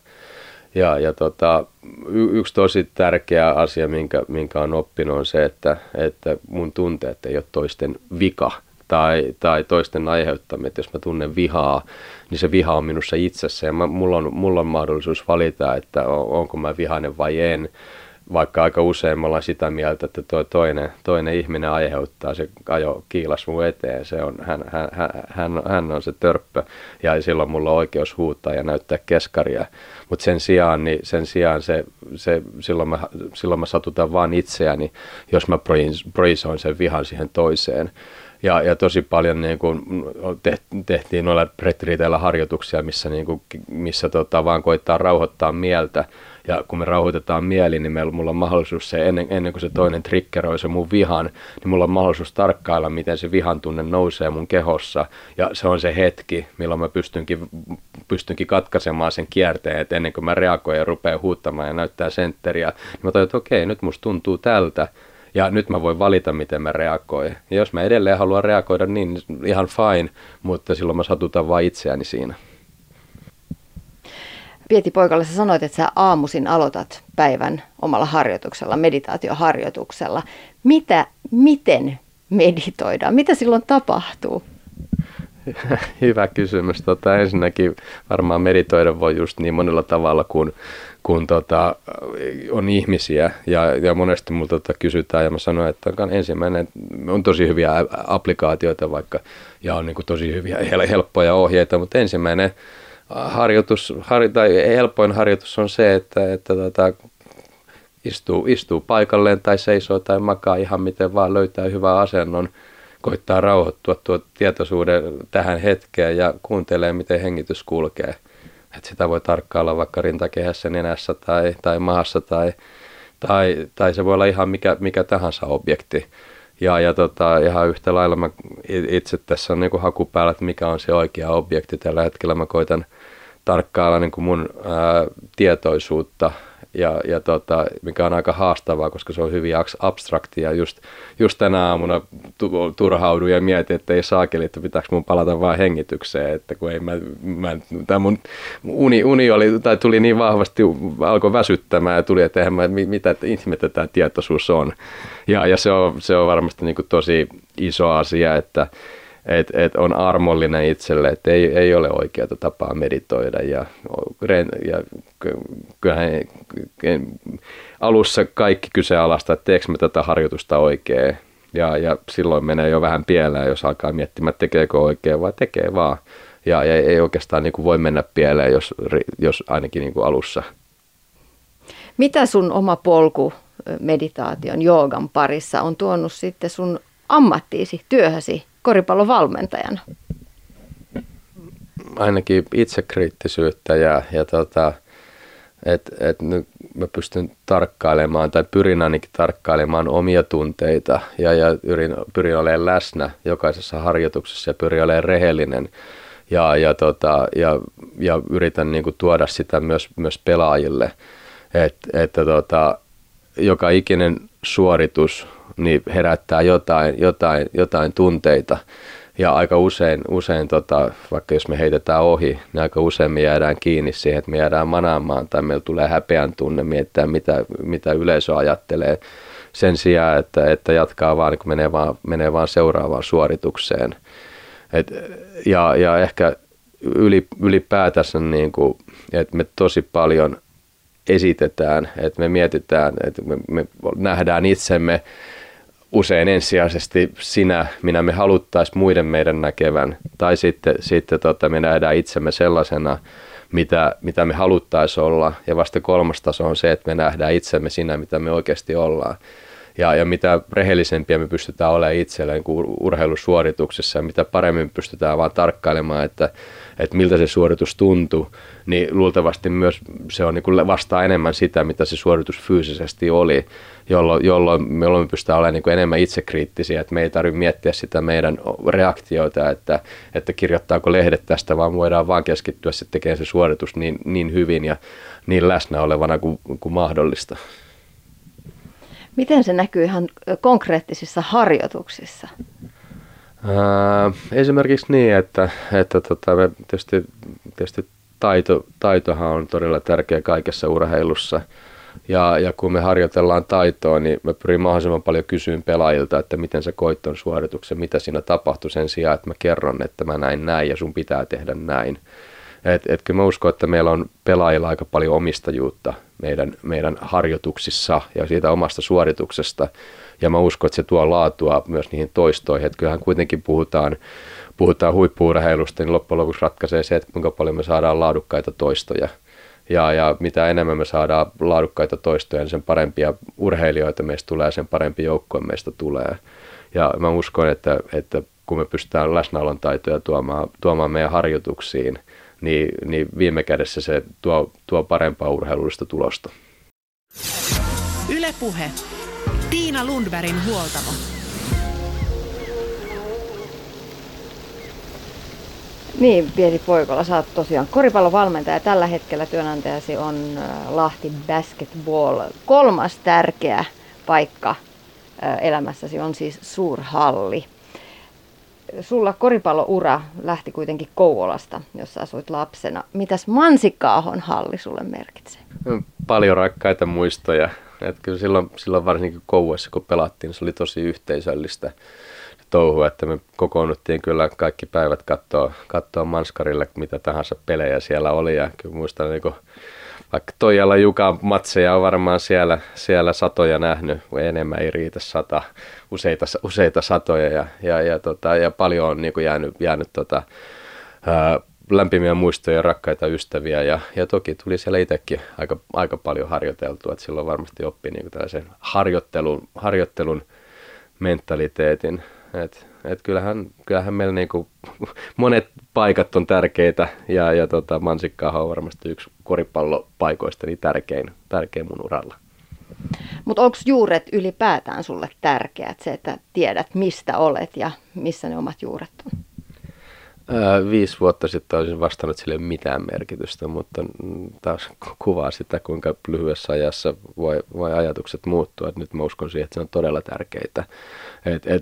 Ja, ja tota, y- yksi tosi tärkeä asia, minkä, minkä on oppinut, on se, että, että mun tunteet ei ole toisten vika. Tai, tai toisten aiheuttamia, että jos mä tunnen vihaa, niin se viha on minussa itsessä ja mä, mulla, on, mulla on mahdollisuus valita, että on, onko mä vihainen vai en, vaikka aika usein me ollaan sitä mieltä, että toi toinen, toinen ihminen aiheuttaa, se ajo kiilas mun eteen, se on, hän, hän, hän, hän on se törppö ja silloin mulla on oikeus huutaa ja näyttää keskaria, mutta sen sijaan, niin sen sijaan se, se, silloin, mä, silloin mä satutan vaan itseäni, jos mä projisoin sen vihan siihen toiseen. Ja, ja tosi paljon niin kuin tehtiin noilla retriiteillä harjoituksia, missä, niin kuin, missä tota, vaan koittaa rauhoittaa mieltä. Ja kun me rauhoitetaan mieli, niin meillä, mulla on mahdollisuus se, ennen, ennen kuin se toinen triggeroi se mun vihan, niin mulla on mahdollisuus tarkkailla, miten se vihan tunne nousee mun kehossa. Ja se on se hetki, milloin mä pystynkin, pystynkin katkaisemaan sen kierteen, että ennen kuin mä reagoin ja rupean huuttamaan ja näyttää sentteriä, niin mä toivon, että okei, nyt musta tuntuu tältä. Ja nyt mä voin valita, miten mä reagoin. Ja jos mä edelleen haluan reagoida, niin ihan fine, mutta silloin mä satutan vaan itseäni siinä. Pieti Poikola, sä sanoit, että sä aamuisin aloitat päivän omalla harjoituksella, meditaatioharjoituksella. Mitä, miten meditoidaan? Mitä silloin tapahtuu? Hyvä kysymys. Tota, ensinnäkin varmaan meditoida voi just niin monella tavalla kuin kun tota, on ihmisiä ja, ja monesti minulta tota kysytään ja mä sanon, että ensimmäinen on tosi hyviä applikaatioita vaikka ja on niin kuin tosi hyviä helppoja ohjeita, mutta ensimmäinen harjoitus, har, tai helpoin harjoitus on se, että, että tota, istuu, istuu paikalleen tai seisoo tai makaa ihan miten vaan, löytää hyvän asennon, koittaa rauhoittua tuo tietoisuuden tähän hetkeen ja kuuntelee, miten hengitys kulkee. Että sitä voi tarkkailla vaikka rintakehässä, nenässä tai, tai maassa tai, tai, tai se voi olla ihan mikä, mikä tahansa objekti. Ja, ja tota, ihan yhtä lailla mä itse tässä on niin kuin haku päällä, että mikä on se oikea objekti. Tällä hetkellä mä koitan tarkkailla niin kuin mun ää, tietoisuutta, ja, ja tota, mikä on aika haastavaa, koska se on hyvin abstraktia. Just, just tänä aamuna tu- turhauduin ja mietin, että ei saakeli, että pitääkö mun palata vaan hengitykseen. Että kun ei mä, mä, tää mun uni, uni oli, tai tuli niin vahvasti, alkoi väsyttämään ja tuli, että eihän mä, mitä ihmettä tämä tietoisuus on. Ja, ja se on, se on varmasti niin kuin tosi iso asia, että Et, et on armollinen itselle, että ei, ei ole oikeaa tapaa meditoida ja, ja kyllähän alussa kaikki kyseenalaista, että teekö me tätä harjoitusta oikein. Ja, ja silloin menee jo vähän pieleen, jos alkaa miettimään, tekeekö oikein vai tekee vaan. Ja, ja ei oikeastaan niin kuin voi mennä pieleen, jos, jos ainakin niin kuin alussa. Mitä sun oma polku meditaation, joogan parissa on tuonut sitten sun ammattiisi, työhösi koripallovalmentajana? Ainakin itsekriittisyyttä ja, ja tota, että et nyt mä pystyn tarkkailemaan tai pyrin ainakin tarkkailemaan omia tunteita ja, ja pyrin, pyrin olemaan läsnä jokaisessa harjoituksessa ja pyrin olemaan rehellinen. Ja, ja, tota, ja, ja yritän niin kuin tuoda sitä myös, myös pelaajille, Et, että tota, joka ikinen suoritus niin herättää jotain, jotain, jotain tunteita. Ja aika usein, usein tota, vaikka jos me heitetään ohi, niin aika usein me jäädään kiinni siihen, että me jäädään manaamaan tai meillä tulee häpeän tunne miettää, mitä, mitä yleisö ajattelee sen sijaan, että, että jatkaa vaan, niin kun menee vaan, menee vaan seuraavaan suoritukseen. Et, ja, ja ehkä ylipäätänsä, niin kuin, että me tosi paljon esitetään, että me mietitään, että me, me nähdään itsemme usein ensisijaisesti sinä, minä me haluttaisiin muiden meidän näkevän, tai sitten, sitten tota, me nähdään itsemme sellaisena, mitä, mitä me haluttaisiin olla, ja vasta kolmas taso on se, että me nähdään itsemme sinä, mitä me oikeasti ollaan. Ja, ja mitä rehellisempiä me pystytään olemaan itselleen kuin urheilusuorituksessa, mitä paremmin pystytään vaan tarkkailemaan, että, että miltä se suoritus tuntuu, niin luultavasti myös se on niin kuin vastaa enemmän sitä, mitä se suoritus fyysisesti oli, jolloin, jolloin, jolloin me pystytään olemaan niin kuin enemmän itsekriittisiä, että me ei tarvitse miettiä sitä meidän reaktioita, että, että kirjoittaako lehdet tästä, vaan voidaan vaan keskittyä sitten tekemään se suoritus niin, niin hyvin ja niin läsnä olevana kuin, kuin mahdollista. Miten se näkyy ihan konkreettisissa harjoituksissa? Ää, esimerkiksi niin, että, että tota, me tietysti, tietysti taito, taitohan on todella tärkeä kaikessa urheilussa. Ja, ja kun me harjoitellaan taitoa, niin me pyrin mahdollisimman paljon kysyyn pelaajilta, että miten sä koit ton suorituksen, mitä siinä tapahtui sen sijaan, että mä kerron, että mä näin näin ja sun pitää tehdä näin. Et, et kyllä mä uskon, että meillä on pelaajilla aika paljon omistajuutta meidän, meidän harjoituksissa ja siitä omasta suorituksesta. Ja mä uskon, että se tuo laatua myös niihin toistoihin. Et kyllähän kuitenkin puhutaan, puhutaan huippu-urheilusta, niin loppujen lopuksi ratkaisee se, että kuinka paljon me saadaan laadukkaita toistoja. Ja, ja mitä enemmän me saadaan laadukkaita toistoja, niin sen parempia urheilijoita meistä tulee, sen parempi joukkue meistä tulee. Ja mä uskon, että, että kun me pystytään läsnäolon taitoja tuomaan, tuomaan meidän harjoituksiin, Niin, niin viime kädessä se tuo, tuo parempaa urheilullista tulosta. Yle Puhe. Tiina Lundbergin huoltamo. Niin, Pieti Poikola, sä oot tosiaan koripallovalmentaja. Tällä hetkellä työnantajasi on Lahti Basketball. Kolmas tärkeä paikka elämässäsi on siis suurhalli. Sulla koripalloura lähti kuitenkin Kouvolasta, jossa asuit lapsena. Mitäs Mansikka-ahon halli sulle merkitsee? Paljon rakkaita muistoja. Et kyllä silloin, silloin varsinkin Kouvolassa, kun pelattiin, se oli tosi yhteisöllistä touhua, että me kokoonnuttiin kyllä kaikki päivät katsoa, katsoa Manskarille mitä tahansa pelejä siellä oli. Ja kyllä muistan, niin kun, vaikka Toijalla Jukan matseja on varmaan siellä, siellä satoja nähnyt, enemmän ei riitä sata, useita, useita satoja ja, ja, ja, tota, ja paljon on niin kuin jäänyt, jäänyt tota, ää, lämpimiä muistoja ja rakkaita ystäviä ja, ja toki tuli siellä itsekin aika, aika paljon harjoiteltua, että silloin varmasti oppi niin kuin tällaisen harjoittelun, harjoittelun mentaliteetin. Et, et kyllähän, kyllähän meillä niinku monet paikat on tärkeitä ja, ja tota, Mansikka-aho on varmasti yksi koripallopaikoista niin tärkein, tärkein mun uralla. Mutta onko juuret ylipäätään sulle tärkeät, se että tiedät mistä olet ja missä ne omat juuret on? Öö, viisi vuotta sitten olisin vastannut sille mitään merkitystä, mutta taas kuvaa sitä kuinka lyhyessä ajassa voi, voi ajatukset muuttua. Et nyt mä uskon siihen, että se on todella tärkeää. Et, et,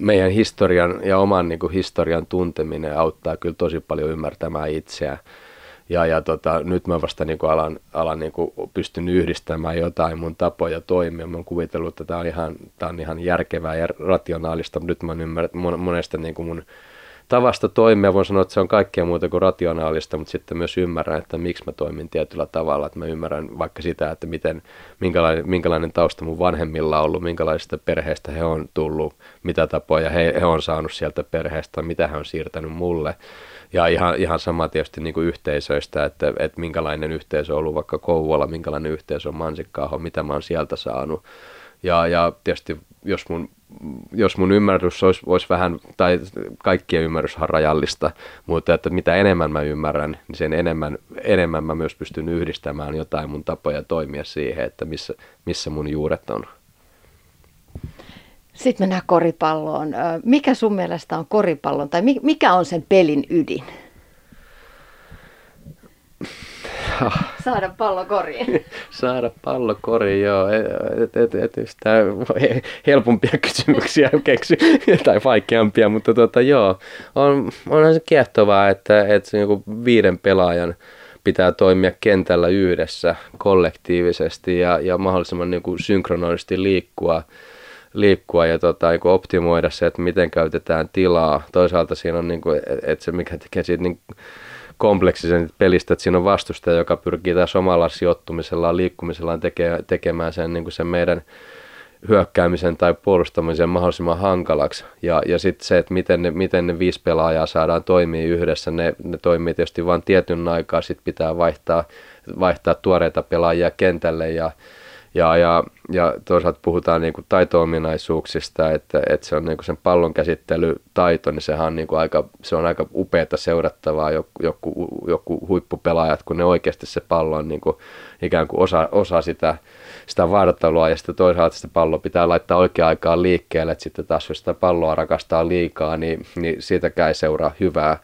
meidän historian ja oman niin kuin, historian tunteminen auttaa kyllä tosi paljon ymmärtämään itseä. Ja, ja tota, nyt mä vasta niin kuin alan, alan niin kuin pystyn yhdistämään jotain mun tapoja toimia. Mä oon kuvitellut, että tää on ihan, tää on ihan järkevää ja rationaalista, mutta nyt mä oon ymmärrät monesta niin kuin mun tavasta toimia voin sanoa, että se on kaikkea muuta kuin rationaalista, mutta sitten myös ymmärrän, että miksi mä toimin tietyllä tavalla. Että mä ymmärrän vaikka sitä, että miten, minkälainen, minkälainen tausta mun vanhemmilla on ollut, minkälaisista perheistä he on tullut, mitä tapoja he, he on saanut sieltä perheestä, mitä he on siirtänyt mulle. Ja ihan, ihan sama tietysti niin kuin yhteisöistä, että, että minkälainen yhteisö on ollut vaikka Kouvola, minkälainen yhteisö on Mansikka-aho, mitä mä oon sieltä saanut. Ja, ja tietysti jos mun jos mun ymmärrys olisi, olisi vähän, tai kaikkien ymmärrys on rajallista, mutta että mitä enemmän mä ymmärrän, niin sen enemmän, enemmän mä myös pystyn yhdistämään jotain mun tapoja toimia siihen, että missä, missä mun juuret on. Sitten mennään koripalloon. Mikä sun mielestä on koripallon, tai mikä on sen pelin ydin? Saada pallo koriin. Saada pallo koriin, joo. Et, et, et, sitä helpompia kysymyksiä keksy, tai vaikeampia, mutta tota, joo. On, onhan se kiehtovaa, että, että se niinku viiden pelaajan pitää toimia kentällä yhdessä kollektiivisesti ja, ja mahdollisimman niinku synkronoisesti liikkua. liikkua ja tota, niin kuin optimoida se, että miten käytetään tilaa. Toisaalta siinä on, niin kuin, että se mikä tekee siitä niin kompleksisen pelistä, että siinä on vastustaja, joka pyrkii tässä omalla sijoittumisellaan, liikkumisellaan teke, tekemään sen, niin kuin sen meidän hyökkäämisen tai puolustamisen mahdollisimman hankalaksi. Ja, ja sitten se, että miten ne, miten ne viisi pelaajaa saadaan toimia yhdessä, ne, ne toimii tietysti vain tietyn aikaa, sitten pitää vaihtaa, vaihtaa tuoreita pelaajia kentälle ja Ja, ja, ja toisaalta puhutaan niin kuin taito-ominaisuuksista, että, että se on niin kuin sen pallon käsittelytaito, niin sehän on, niin kuin aika, se on aika upeata seurattavaa joku, joku huippupelaajat, kun ne oikeasti se pallo on niin kuin ikään kuin osa, osa sitä, sitä vartaloa ja sitten toisaalta sitä palloa pitää laittaa oikeaan aikaan liikkeelle, että sitten taas jos sitä palloa rakastaa liikaa, niin, niin siitäkään ei seuraa hyvää.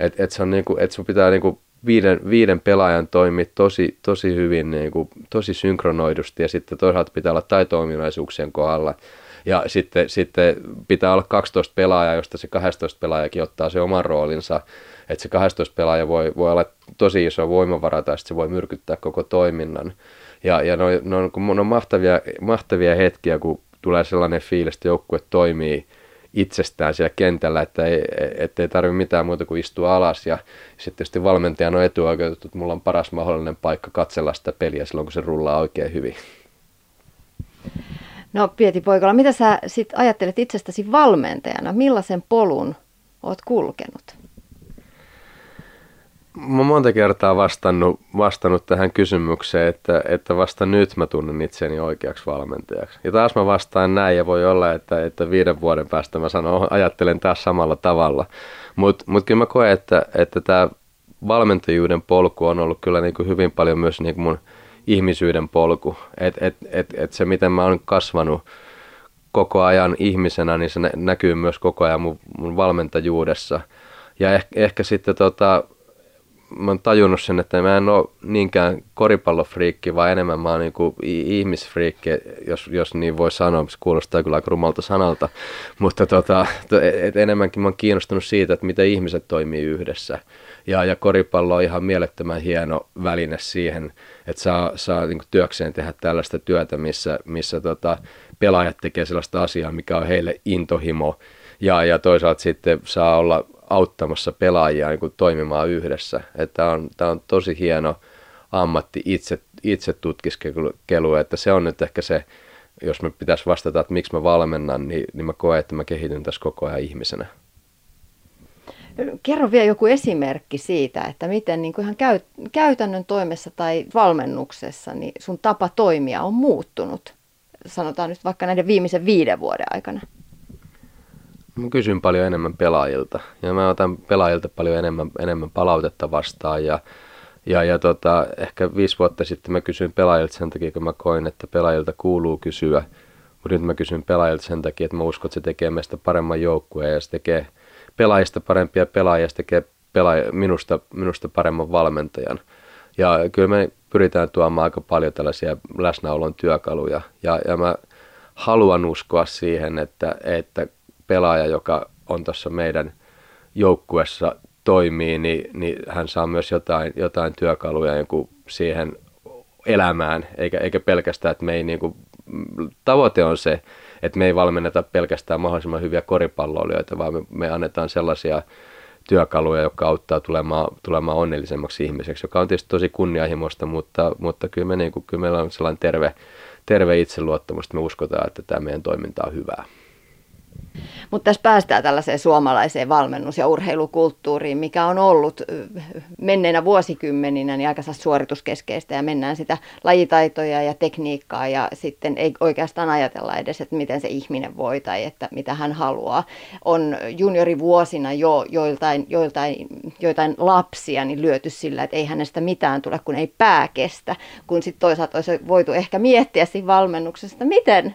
Että et se on niin kuin, et sun pitää niin kuin Viiden, viiden pelaajan toimi tosi, tosi hyvin, niin kuin, tosi synkronoidusti ja sitten toisaalta pitää olla taito-ominaisuuksien kohdalla. Ja sitten, sitten pitää olla kaksitoista pelaajaa, josta se kaksitoista pelaajakin ottaa se oman roolinsa. Että se kaksitoista pelaaja voi, voi olla tosi iso voimavara tai sitten se voi myrkyttää koko toiminnan. Ja, ja ne on, ne on, ne on mahtavia, mahtavia hetkiä, kun tulee sellainen fiilis, että joukkue toimii itsestään siellä kentällä, että ei, ettei tarvitse mitään muuta kuin istua alas ja sitten tietysti valmentajan on etuoikeutettu, että mulla on paras mahdollinen paikka katsella sitä peliä silloin, kun se rullaa oikein hyvin. No Pieti Poikola, mitä sä sit ajattelet itsestäsi valmentajana? Millaisen polun oot kulkenut? Mä monta kertaa vastannut, vastannut tähän kysymykseen, että, että vasta nyt mä tunnen itseni oikeaksi valmentajaksi. Ja taas mä vastaan näin ja voi olla, että, että viiden vuoden päästä mä sanon, ajattelen taas samalla tavalla. Mutta mut kyllä mä koen, että, että tämä valmentajuuden polku on ollut kyllä niin kuin hyvin paljon myös niin kuin mun ihmisyyden polku. Että et, et, et se, miten mä oon kasvanut koko ajan ihmisenä, niin se näkyy myös koko ajan mun, mun valmentajuudessa. Ja ehkä, ehkä sitten tota... Mä oon tajunnut sen, että mä en ole niinkään koripallofriikki, vaan enemmän mä oon niinku ihmisfriikki, jos, jos niin voi sanoa, se kuulostaa kyllä aika rumalta sanalta, mutta tota, et enemmänkin mä oon kiinnostunut siitä, että miten ihmiset toimii yhdessä. Ja, ja koripallo on ihan mielettömän hieno väline siihen, että saa, saa niinku työkseen tehdä tällaista työtä, missä, missä tota, pelaajat tekee sellaista asiaa, mikä on heille intohimo ja, ja toisaalta sitten saa olla auttamassa pelaajia niin kuin toimimaan yhdessä. Tämä on, on tosi hieno ammatti itse, itse tutkiskelu, että se on nyt ehkä se, jos me pitäisi vastata, että miksi mä valmennan, niin, niin mä koen, että mä kehityn tässä koko ajan ihmisenä. Kerro vielä joku esimerkki siitä, että miten niin kuin ihan käy, käytännön toimessa tai valmennuksessa niin sun tapa toimia on muuttunut, sanotaan nyt vaikka näiden viimeisen viiden vuoden aikana. Mä kysyn paljon enemmän pelaajilta ja mä otan pelaajilta paljon enemmän, enemmän palautetta vastaan ja, ja, ja tota, ehkä viisi vuotta sitten mä kysyin pelaajilta sen takia, kun mä koin, että pelaajilta kuuluu kysyä, mutta nyt mä kysyn pelaajilta sen takia, että mä uskon, että se tekee meistä paremman joukkueen ja se tekee pelaajista parempia pelaajia ja se tekee pelaaj- minusta, minusta paremman valmentajan. Ja kyllä me pyritään tuomaan aika paljon tällaisia läsnäolon työkaluja ja, ja mä haluan uskoa siihen, että, että pelaaja, joka on tuossa meidän joukkuessa toimii, niin, niin hän saa myös jotain, jotain työkaluja niin kuin siihen elämään, eikä, eikä pelkästään, että me ei, niin kuin, tavoite on se, että me ei valmenneta pelkästään mahdollisimman hyviä koripalloilijoita, vaan me, me annetaan sellaisia työkaluja, jotka auttaa tulemaan, tulemaan onnellisemmaksi ihmiseksi, joka on tietysti tosi kunnianhimoista, mutta, mutta kyllä, me, niin kuin, kyllä meillä on sellainen terve, terve itseluottamus, että me uskotaan, että tämä meidän toiminta on hyvää. Mutta tässä päästään tällaiseen suomalaiseen valmennus- ja urheilukulttuuriin, mikä on ollut menneinä vuosikymmeninä niin aika suorituskeskeistä ja mennään sitä lajitaitoja ja tekniikkaa ja sitten ei oikeastaan ajatella edes, että miten se ihminen voi tai että mitä hän haluaa. On juniorivuosina jo joiltain, joiltain, joiltain lapsia niin lyöty sillä, että ei hänestä mitään tule, kun ei pää kestä, kun sitten toisaalta olisi voitu ehkä miettiä siinä valmennuksesta, miten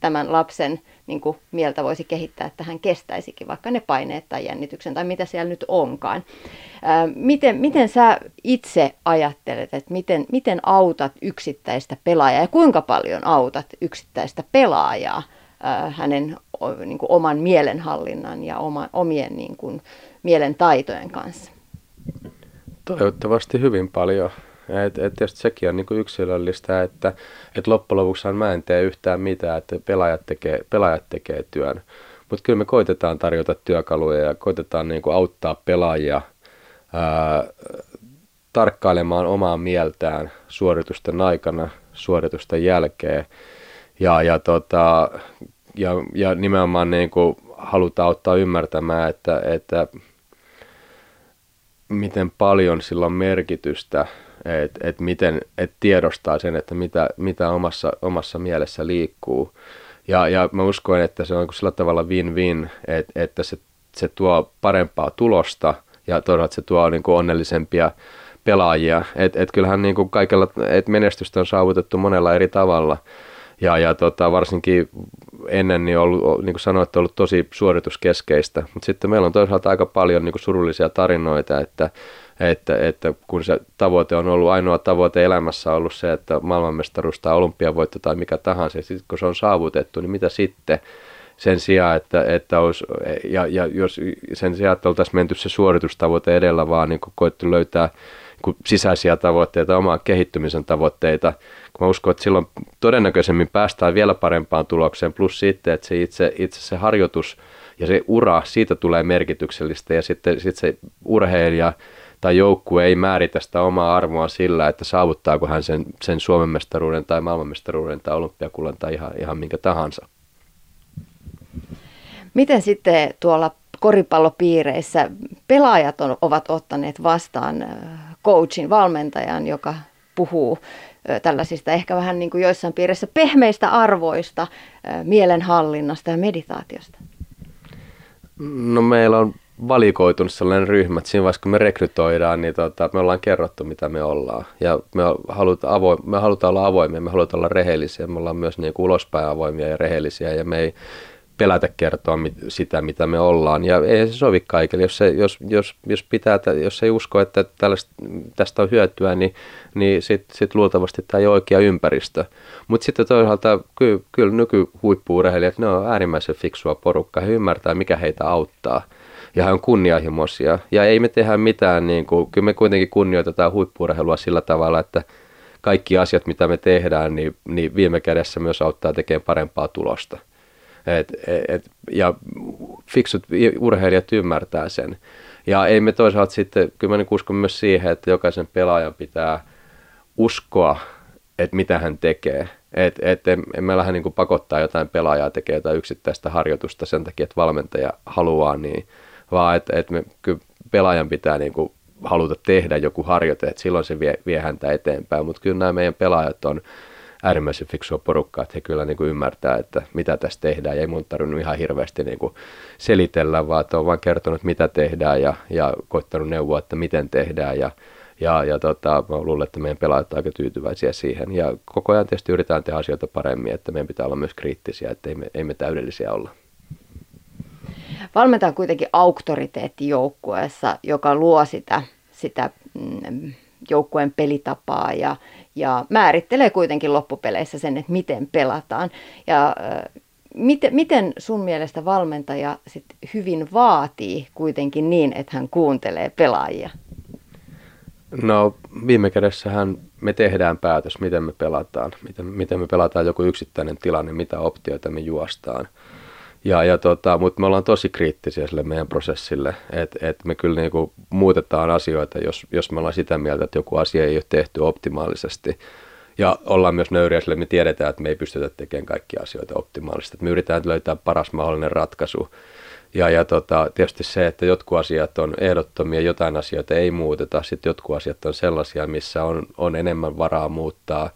tämän lapsen niin kuin mieltä voisi kehittää, että hän kestäisikin vaikka ne paineet tai jännityksen tai mitä siellä nyt onkaan. Ää, miten, miten sä itse ajattelet, että miten, miten autat yksittäistä pelaajaa ja kuinka paljon autat yksittäistä pelaajaa ää, hänen o, niin kuin oman mielenhallinnan ja oma, omien niin kuin, mielen taitojen kanssa? Toivottavasti hyvin paljon. Et, et tietysti sekin on niinku yksilöllistä, että et loppujen lopuksihan mä en tee yhtään mitään, että pelaajat tekee, pelaajat tekee työn. Mutta kyllä me koitetaan tarjota työkaluja ja koitetaan niinku auttaa pelaajia ää, tarkkailemaan omaa mieltään suoritusten aikana, suoritusten jälkeen. Ja, ja, tota, ja, ja nimenomaan niinku halutaan ottaa ymmärtämään, että, että miten paljon sillä on merkitystä. Että et miten et tiedostaa sen, että mitä, mitä omassa, omassa mielessä liikkuu. Ja, ja mä uskon, että se on sillä tavalla win-win, et, että se, se tuo parempaa tulosta ja toisaalta se tuo niin kuin onnellisempia pelaajia. Et, et kyllähän niin kuin kaikella, et menestystä on saavutettu monella eri tavalla. Ja, ja tota, varsinkin ennen niin, ollut, niin kuin sanoin, että on ollut tosi suorituskeskeistä. Mutta sitten meillä on toisaalta aika paljon niin kuin surullisia tarinoita, että Että, että kun se tavoite on ollut, ainoa tavoite elämässä on ollut se, että maailmanmestaruus tai olympiavoitto tai mikä tahansa, ja sitten kun se on saavutettu, niin mitä sitten sen sijaan, että, että olisi, ja, ja jos sen sijaan, että oltaisiin menty se suoritustavoite edellä, vaan niin koettu löytää niin sisäisiä tavoitteita, omaa kehittymisen tavoitteita, kun mä uskon, että silloin todennäköisemmin päästään vielä parempaan tulokseen, plus sitten, että se itse, itse se harjoitus ja se ura, siitä tulee merkityksellistä, ja sitten, sitten se urheilija tai joukkue ei määritä sitä omaa arvoa sillä, että saavuttaako hän sen, sen Suomen mestaruuden tai maailmanmestaruuden tai olympiakullan tai ihan, ihan minkä tahansa. Miten sitten tuolla koripallopiireissä pelaajat on, ovat ottaneet vastaan coachin, valmentajan, joka puhuu tällaisista ehkä vähän niin kuin joissain piirissä pehmeistä arvoista, mielenhallinnasta ja meditaatiosta? No meillä on valikoitunut sellainen ryhmä, että siinä vaiheessa kun me rekrytoidaan, niin tota, me ollaan kerrottu mitä me ollaan ja me halutaan, avoim, me halutaan olla avoimia, me halutaan olla rehellisiä, me ollaan myös niin kuin ulospäin avoimia ja rehellisiä ja me ei pelätä kertoa mit, sitä mitä me ollaan ja ei se sovi kaikille, jos, se, jos, jos, jos, pitää, jos ei usko, että tästä on hyötyä, niin, niin sitten sit luultavasti tämä ei ole oikea ympäristö. Mutta sitten toisaalta kyllä, kyllä nykyhuippu-urheilijat, ne on äärimmäisen fiksua porukkaa, he ymmärtää mikä heitä auttaa. Ja hän on kunnianhimoisia. Ja ei me tehdä mitään, niin kuin, kyllä me kuitenkin kunnioitetaan huippu-urheilua sillä tavalla, että kaikki asiat, mitä me tehdään, niin, niin viime kädessä myös auttaa tekemään parempaa tulosta. Et, et, ja fiksut urheilijat ymmärtää sen. Ja ei me toisaalta sitten, kyllä mä niin uskon myös siihen, että jokaisen pelaajan pitää uskoa, että mitä hän tekee. Että et, en mä lähde niin pakottaa jotain pelaajaa tekemään jotain yksittäistä harjoitusta sen takia, että valmentaja haluaa niin. Vaan että et kyllä pelaajan pitää niinku haluta tehdä joku harjoite, että silloin se vie, vie häntä eteenpäin. Mutta kyllä nämä meidän pelaajat on äärimmäisen fiksua porukkaa, että he kyllä niinku ymmärtää, että mitä tässä tehdään. Ja ei mun tarvinnut ihan hirveästi niinku selitellä, vaan että on vaan kertonut, mitä tehdään ja, ja koittanut neuvoa, että miten tehdään. Ja, ja, ja tota, mä luulen, että meidän pelaajat on aika tyytyväisiä siihen. Ja koko ajan tietysti yritetään tehdä asioita paremmin, että meidän pitää olla myös kriittisiä, että ei me, ei me täydellisiä olla. Valmentaja on kuitenkin auktoriteetti joukkueessa, joka luo sitä, sitä joukkueen pelitapaa ja, ja määrittelee kuitenkin loppupeleissä sen, että miten pelataan. Ja miten, miten sun mielestä valmentaja sit hyvin vaatii kuitenkin niin, että hän kuuntelee pelaajia? No viime kädessähän me tehdään päätös, miten me pelataan, miten, miten me pelataan joku yksittäinen tilanne, mitä optioita me juostaan. Ja, ja tota, mutta me ollaan tosi kriittisiä sille meidän prosessille, että et me kyllä niinku muutetaan asioita, jos, jos me ollaan sitä mieltä, että joku asia ei ole tehty optimaalisesti. Ja ollaan myös nöyriä sille, me tiedetään, että me ei pystytä tekemään kaikkia asioita optimaalisesti. Et me yritetään löytää paras mahdollinen ratkaisu. Ja, ja tota, tietysti se, että jotkut asiat on ehdottomia, jotain asioita ei muuteta, sitten jotkut asiat on sellaisia, missä on, on enemmän varaa muuttaa.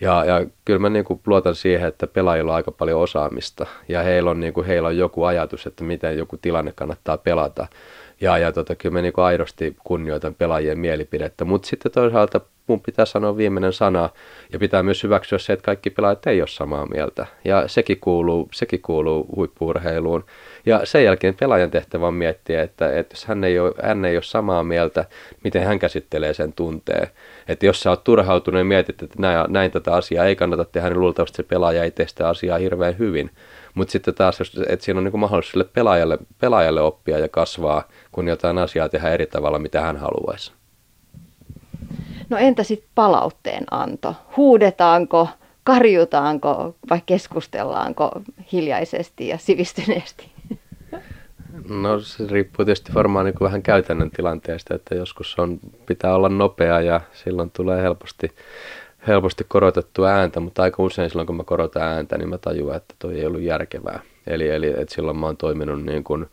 Ja, ja kyllä mä niin kuin luotan siihen, että pelaajilla on aika paljon osaamista ja heillä on, niin kuin, heillä on joku ajatus, että miten joku tilanne kannattaa pelata. Ja, ja tota, kyllä mä niin kuin aidosti kunnioitan pelaajien mielipidettä, mutta sitten toisaalta mun pitää sanoa viimeinen sana ja pitää myös hyväksyä se, että kaikki pelaajat ei ole samaa mieltä. Ja sekin kuuluu, sekin kuuluu huippu-urheiluun. Ja sen jälkeen pelaajan tehtävä on miettiä, että, että jos hän ei, ole, hän ei ole samaa mieltä, miten hän käsittelee sen tunteen. Että jos sä oot turhautunut ja mietit, että näin, näin tätä asiaa ei kannata tehdä, niin luultavasti se pelaaja ei tee sitä asiaa hirveän hyvin. Mutta sitten taas, että siinä on niin kuin mahdollisuus sille pelaajalle, pelaajalle oppia ja kasvaa, kun jotain asiaa tehdään eri tavalla, mitä hän haluaisi. No entä sitten palautteen anto? Huudetaanko, karjutaanko vai keskustellaanko hiljaisesti ja sivistyneesti? No se riippuu tietysti varmaan niin kuin vähän käytännön tilanteesta, että joskus on, pitää olla nopea ja silloin tulee helposti, helposti korotettua ääntä, mutta aika usein silloin kun mä korotan ääntä, niin mä tajuan, että toi ei ollut järkevää. Eli, eli että silloin mä oon toiminut niin kuin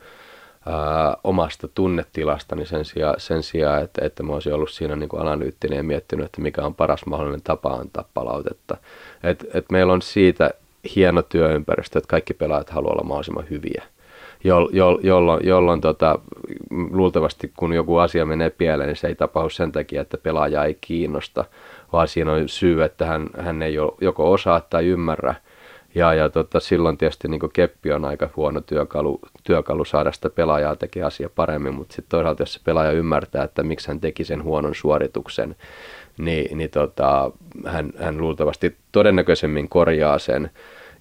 Ää, omasta tunnetilastani sen sijaan, sen sijaan että, että mä olisin ollut siinä niin kuin analyyttinen ja miettinyt, että mikä on paras mahdollinen tapa antaa palautetta. Et, et meillä on siitä hieno työympäristö, että kaikki pelaajat haluaa olla mahdollisimman hyviä, jolloin jol, jol, jol tota, luultavasti kun joku asia menee pieleen, niin se ei tapahdu sen takia, että pelaaja ei kiinnosta, vaan siinä on syy, että hän, hän ei joko osaa tai ymmärrä. Ja, ja tota, silloin tietysti niin keppi on aika huono työkalu, työkalu saada sitä pelaajaa tekemään asia paremmin, mutta sitten toisaalta jos se pelaaja ymmärtää, että miksi hän teki sen huonon suorituksen, niin, niin tota, hän, hän luultavasti todennäköisemmin korjaa sen,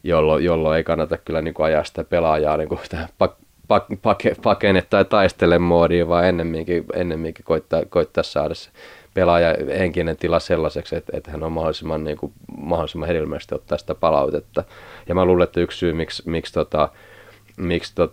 jolloin jollo ei kannata kyllä niin ajaa sitä pelaajaa niin tähän pak, pak, pake, pakene tai taistele moodiin, vaan ennemminkin, ennemminkin koittaa, koittaa saada se pelaaja henkinen tila sellaiseksi, että, että hän on mahdollisimman, niin kuin, mahdollisimman hedelmällisesti ottaa sitä palautetta. Ja mä luulen, että yksi syy, miksi, miksi, tota, miksi tot,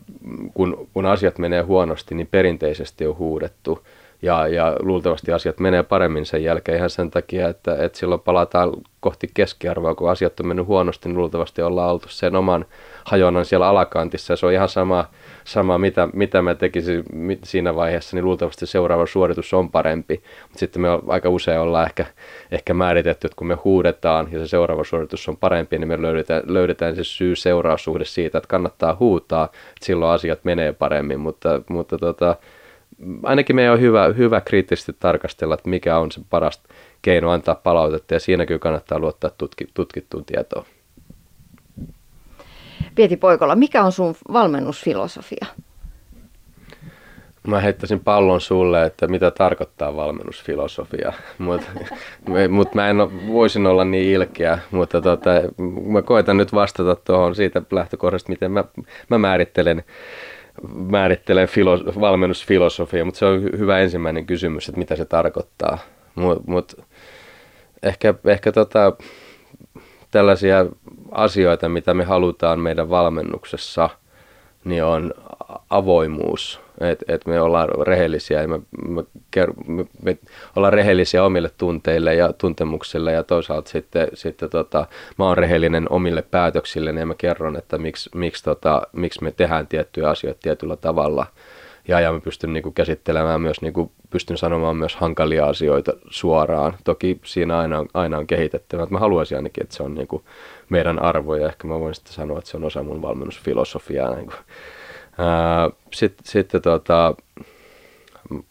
kun, kun asiat menee huonosti, niin perinteisesti on huudettu. Ja, ja luultavasti asiat menee paremmin sen jälkeen ihan sen takia, että, että silloin palataan kohti keskiarvoa. Kun asiat on mennyt huonosti, niin luultavasti ollaan oltu sen oman hajonnan siellä alakantissa. Ja se on ihan sama, sama mitä, mitä mä tekisin siinä vaiheessa, niin luultavasti seuraava suoritus on parempi. Mutta sitten me aika usein ollaan ehkä, ehkä määritetty, että kun me huudetaan ja se seuraava suoritus on parempi, niin me löydetään, löydetään se syy-seuraussuhde siitä, että kannattaa huutaa, että silloin asiat menee paremmin, mutta, mutta tota, ainakin meidän on hyvä, hyvä kriittisesti tarkastella, että mikä on se paras keino antaa palautetta, ja siinä kyllä kannattaa luottaa tutki, tutkittuun tietoon. Pieti Poikola, mikä on sun valmennusfilosofia? Mä heittäisin pallon sulle, että mitä tarkoittaa valmennusfilosofia, mutta mut mä en ole, voisin olla niin ilkeä, mutta tota, mä koitan nyt vastata tuohon siitä lähtökohdasta, miten mä, mä määrittelen. määrittelen filo- valmennusfilosofia, mutta se on hyvä ensimmäinen kysymys, että mitä se tarkoittaa. Mut, mut ehkä ehkä tota, tällaisia asioita, mitä me halutaan meidän valmennuksessa, niin on avoimuus, että et me ollaan rehellisiä ja me, me, me, me ollaan rehellisiä omille tunteille ja tuntemuksille ja toisaalta sitten, sitten tota, mä oon rehellinen omille päätöksille ja mä kerron, että miksi, miksi, tota, miksi me tehdään tiettyjä asioita tietyllä tavalla ja, ja mä pystyn niinku käsittelemään myös, niinku, pystyn sanomaan myös hankalia asioita suoraan. Toki siinä aina on, aina on kehitettävä, että mä haluaisin ainakin, että se on niinku meidän arvoja. Ehkä mä voin sitten sanoa, että se on osa mun valmennusfilosofiaa. Niinku. Sitten, sitten tota,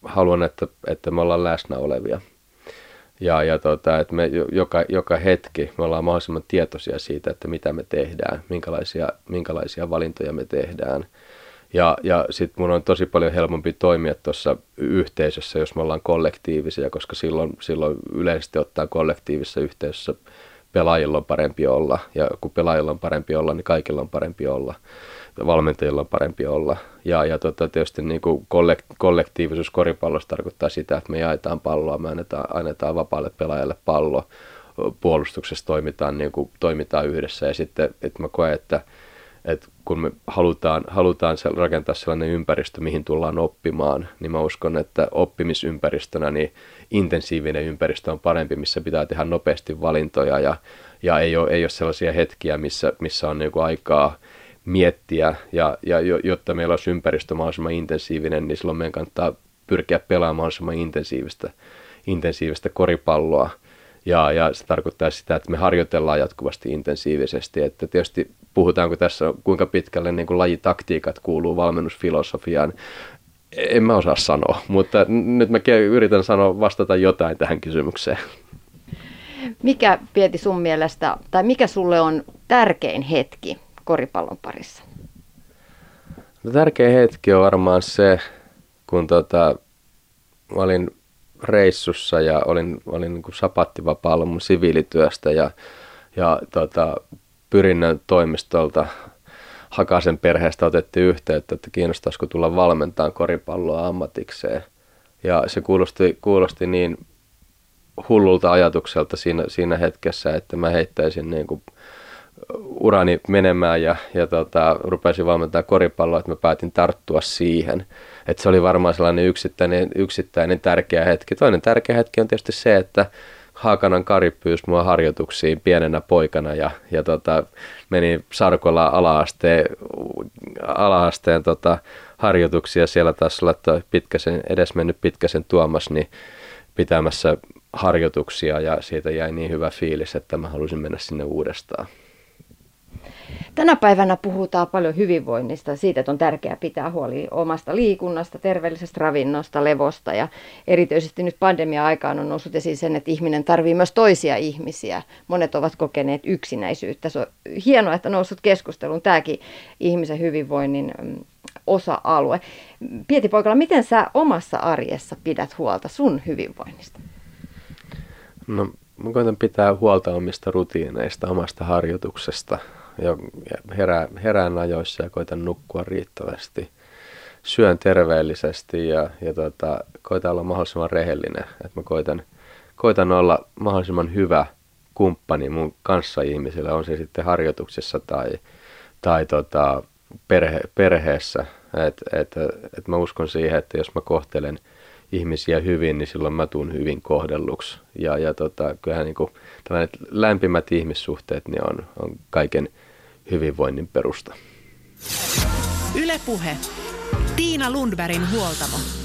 haluan, että, että me ollaan läsnä olevia ja, ja tota, että me joka, joka hetki me ollaan mahdollisimman tietoisia siitä, että mitä me tehdään, minkälaisia, minkälaisia valintoja me tehdään. Ja, ja sitten mun on tosi paljon helpompi toimia tuossa yhteisössä, jos me ollaan kollektiivisia, koska silloin, silloin yleisesti ottaen kollektiivisessa yhteisössä pelaajilla on parempi olla ja kun pelaajilla on parempi olla, niin kaikilla on parempi olla. Valmentajilla on parempi olla. Ja, ja tota, tietysti niin kuin kollek- kollektiivisuus koripallossa tarkoittaa sitä, että me jaetaan palloa, me annetaan, annetaan vapaalle pelaajalle pallo, puolustuksessa toimitaan, niin kuin, toimitaan yhdessä ja sitten että mä koen, että, että kun me halutaan, halutaan rakentaa sellainen ympäristö, mihin tullaan oppimaan, niin mä uskon, että oppimisympäristönä niin intensiivinen ympäristö on parempi, missä pitää tehdä nopeasti valintoja ja, ja ei, ole, ei ole sellaisia hetkiä, missä, missä on niin kuin aikaa miettiä. Ja, ja jotta meillä olisi ympäristö mahdollisimman intensiivinen, niin silloin meidän kannattaa pyrkiä pelaamaan mahdollisimman intensiivistä, intensiivistä koripalloa. Ja, ja se tarkoittaa sitä, että me harjoitellaan jatkuvasti intensiivisesti. Että tietysti puhutaanko tässä, kuinka pitkälle niin kuin lajitaktiikat kuuluu valmennusfilosofiaan, en mä osaa sanoa, mutta nyt mä yritän sanoa vastata jotain tähän kysymykseen. Mikä, Pieti, sun mielestä, tai mikä sulle on tärkein hetki koripallon parissa? No, tärkein hetki on varmaan se, kun tota, mä olin reissussa ja olin, olin niin kuin sapattivapaalla mun siviilityöstä ja, ja tota, Pyrinnön toimistolta Hakasen perheestä otettiin yhteyttä, että kiinnostaisiko tulla valmentamaan koripalloa ammatikseen. Ja se kuulosti, kuulosti niin hullulta ajatukselta siinä, siinä hetkessä, että mä heittäisin niin kuin urani menemään ja, ja tota, rupesin valmentamaan koripalloa, että mä päätin tarttua siihen. Et se oli varmaan sellainen yksittäinen, yksittäinen tärkeä hetki. Toinen tärkeä hetki on tietysti se, että Haakanan Kari pyysi mua harjoituksiin pienenä poikana ja, ja tota, menin Sarkolaan ala-asteen, ala-asteen tota, harjoituksia. Siellä taas olla pitkäsen, edesmennyt Pitkäsen Tuomas niin pitämässä harjoituksia ja siitä jäi niin hyvä fiilis, että mä halusin mennä sinne uudestaan. Tänä päivänä puhutaan paljon hyvinvoinnista, siitä, että on tärkeää pitää huoli omasta liikunnasta, terveellisestä ravinnosta, levosta ja erityisesti nyt pandemia-aikaan on noussut esiin sen, että ihminen tarvitsee myös toisia ihmisiä. Monet ovat kokeneet yksinäisyyttä. Se on hienoa, että noussut keskusteluun tämäkin ihmisen hyvinvoinnin osa-alue. Pieti Poikola, miten sä omassa arjessa pidät huolta sun hyvinvoinnista? No, mä koitan pitää huolta omista rutiineista, omasta harjoituksesta. Ja herään, herään ajoissa ja koitan nukkua riittävästi. Syön terveellisesti ja, ja tota, koitan olla mahdollisimman rehellinen. Et mä koitan, koitan olla mahdollisimman hyvä kumppani mun kanssa ihmisillä, on se sitten harjoituksissa tai, tai tota perhe, perheessä. Et, et, et mä uskon siihen, että jos mä kohtelen ihmisiä hyvin, niin silloin mä tuun hyvin kohdelluksi. Ja, ja tota, kyllähän niin kuin tällaiset lämpimät ihmissuhteet niin on, on kaiken hyvinvoinnin perusta. Yle Puhe. Tiina Lundbergin huoltamo.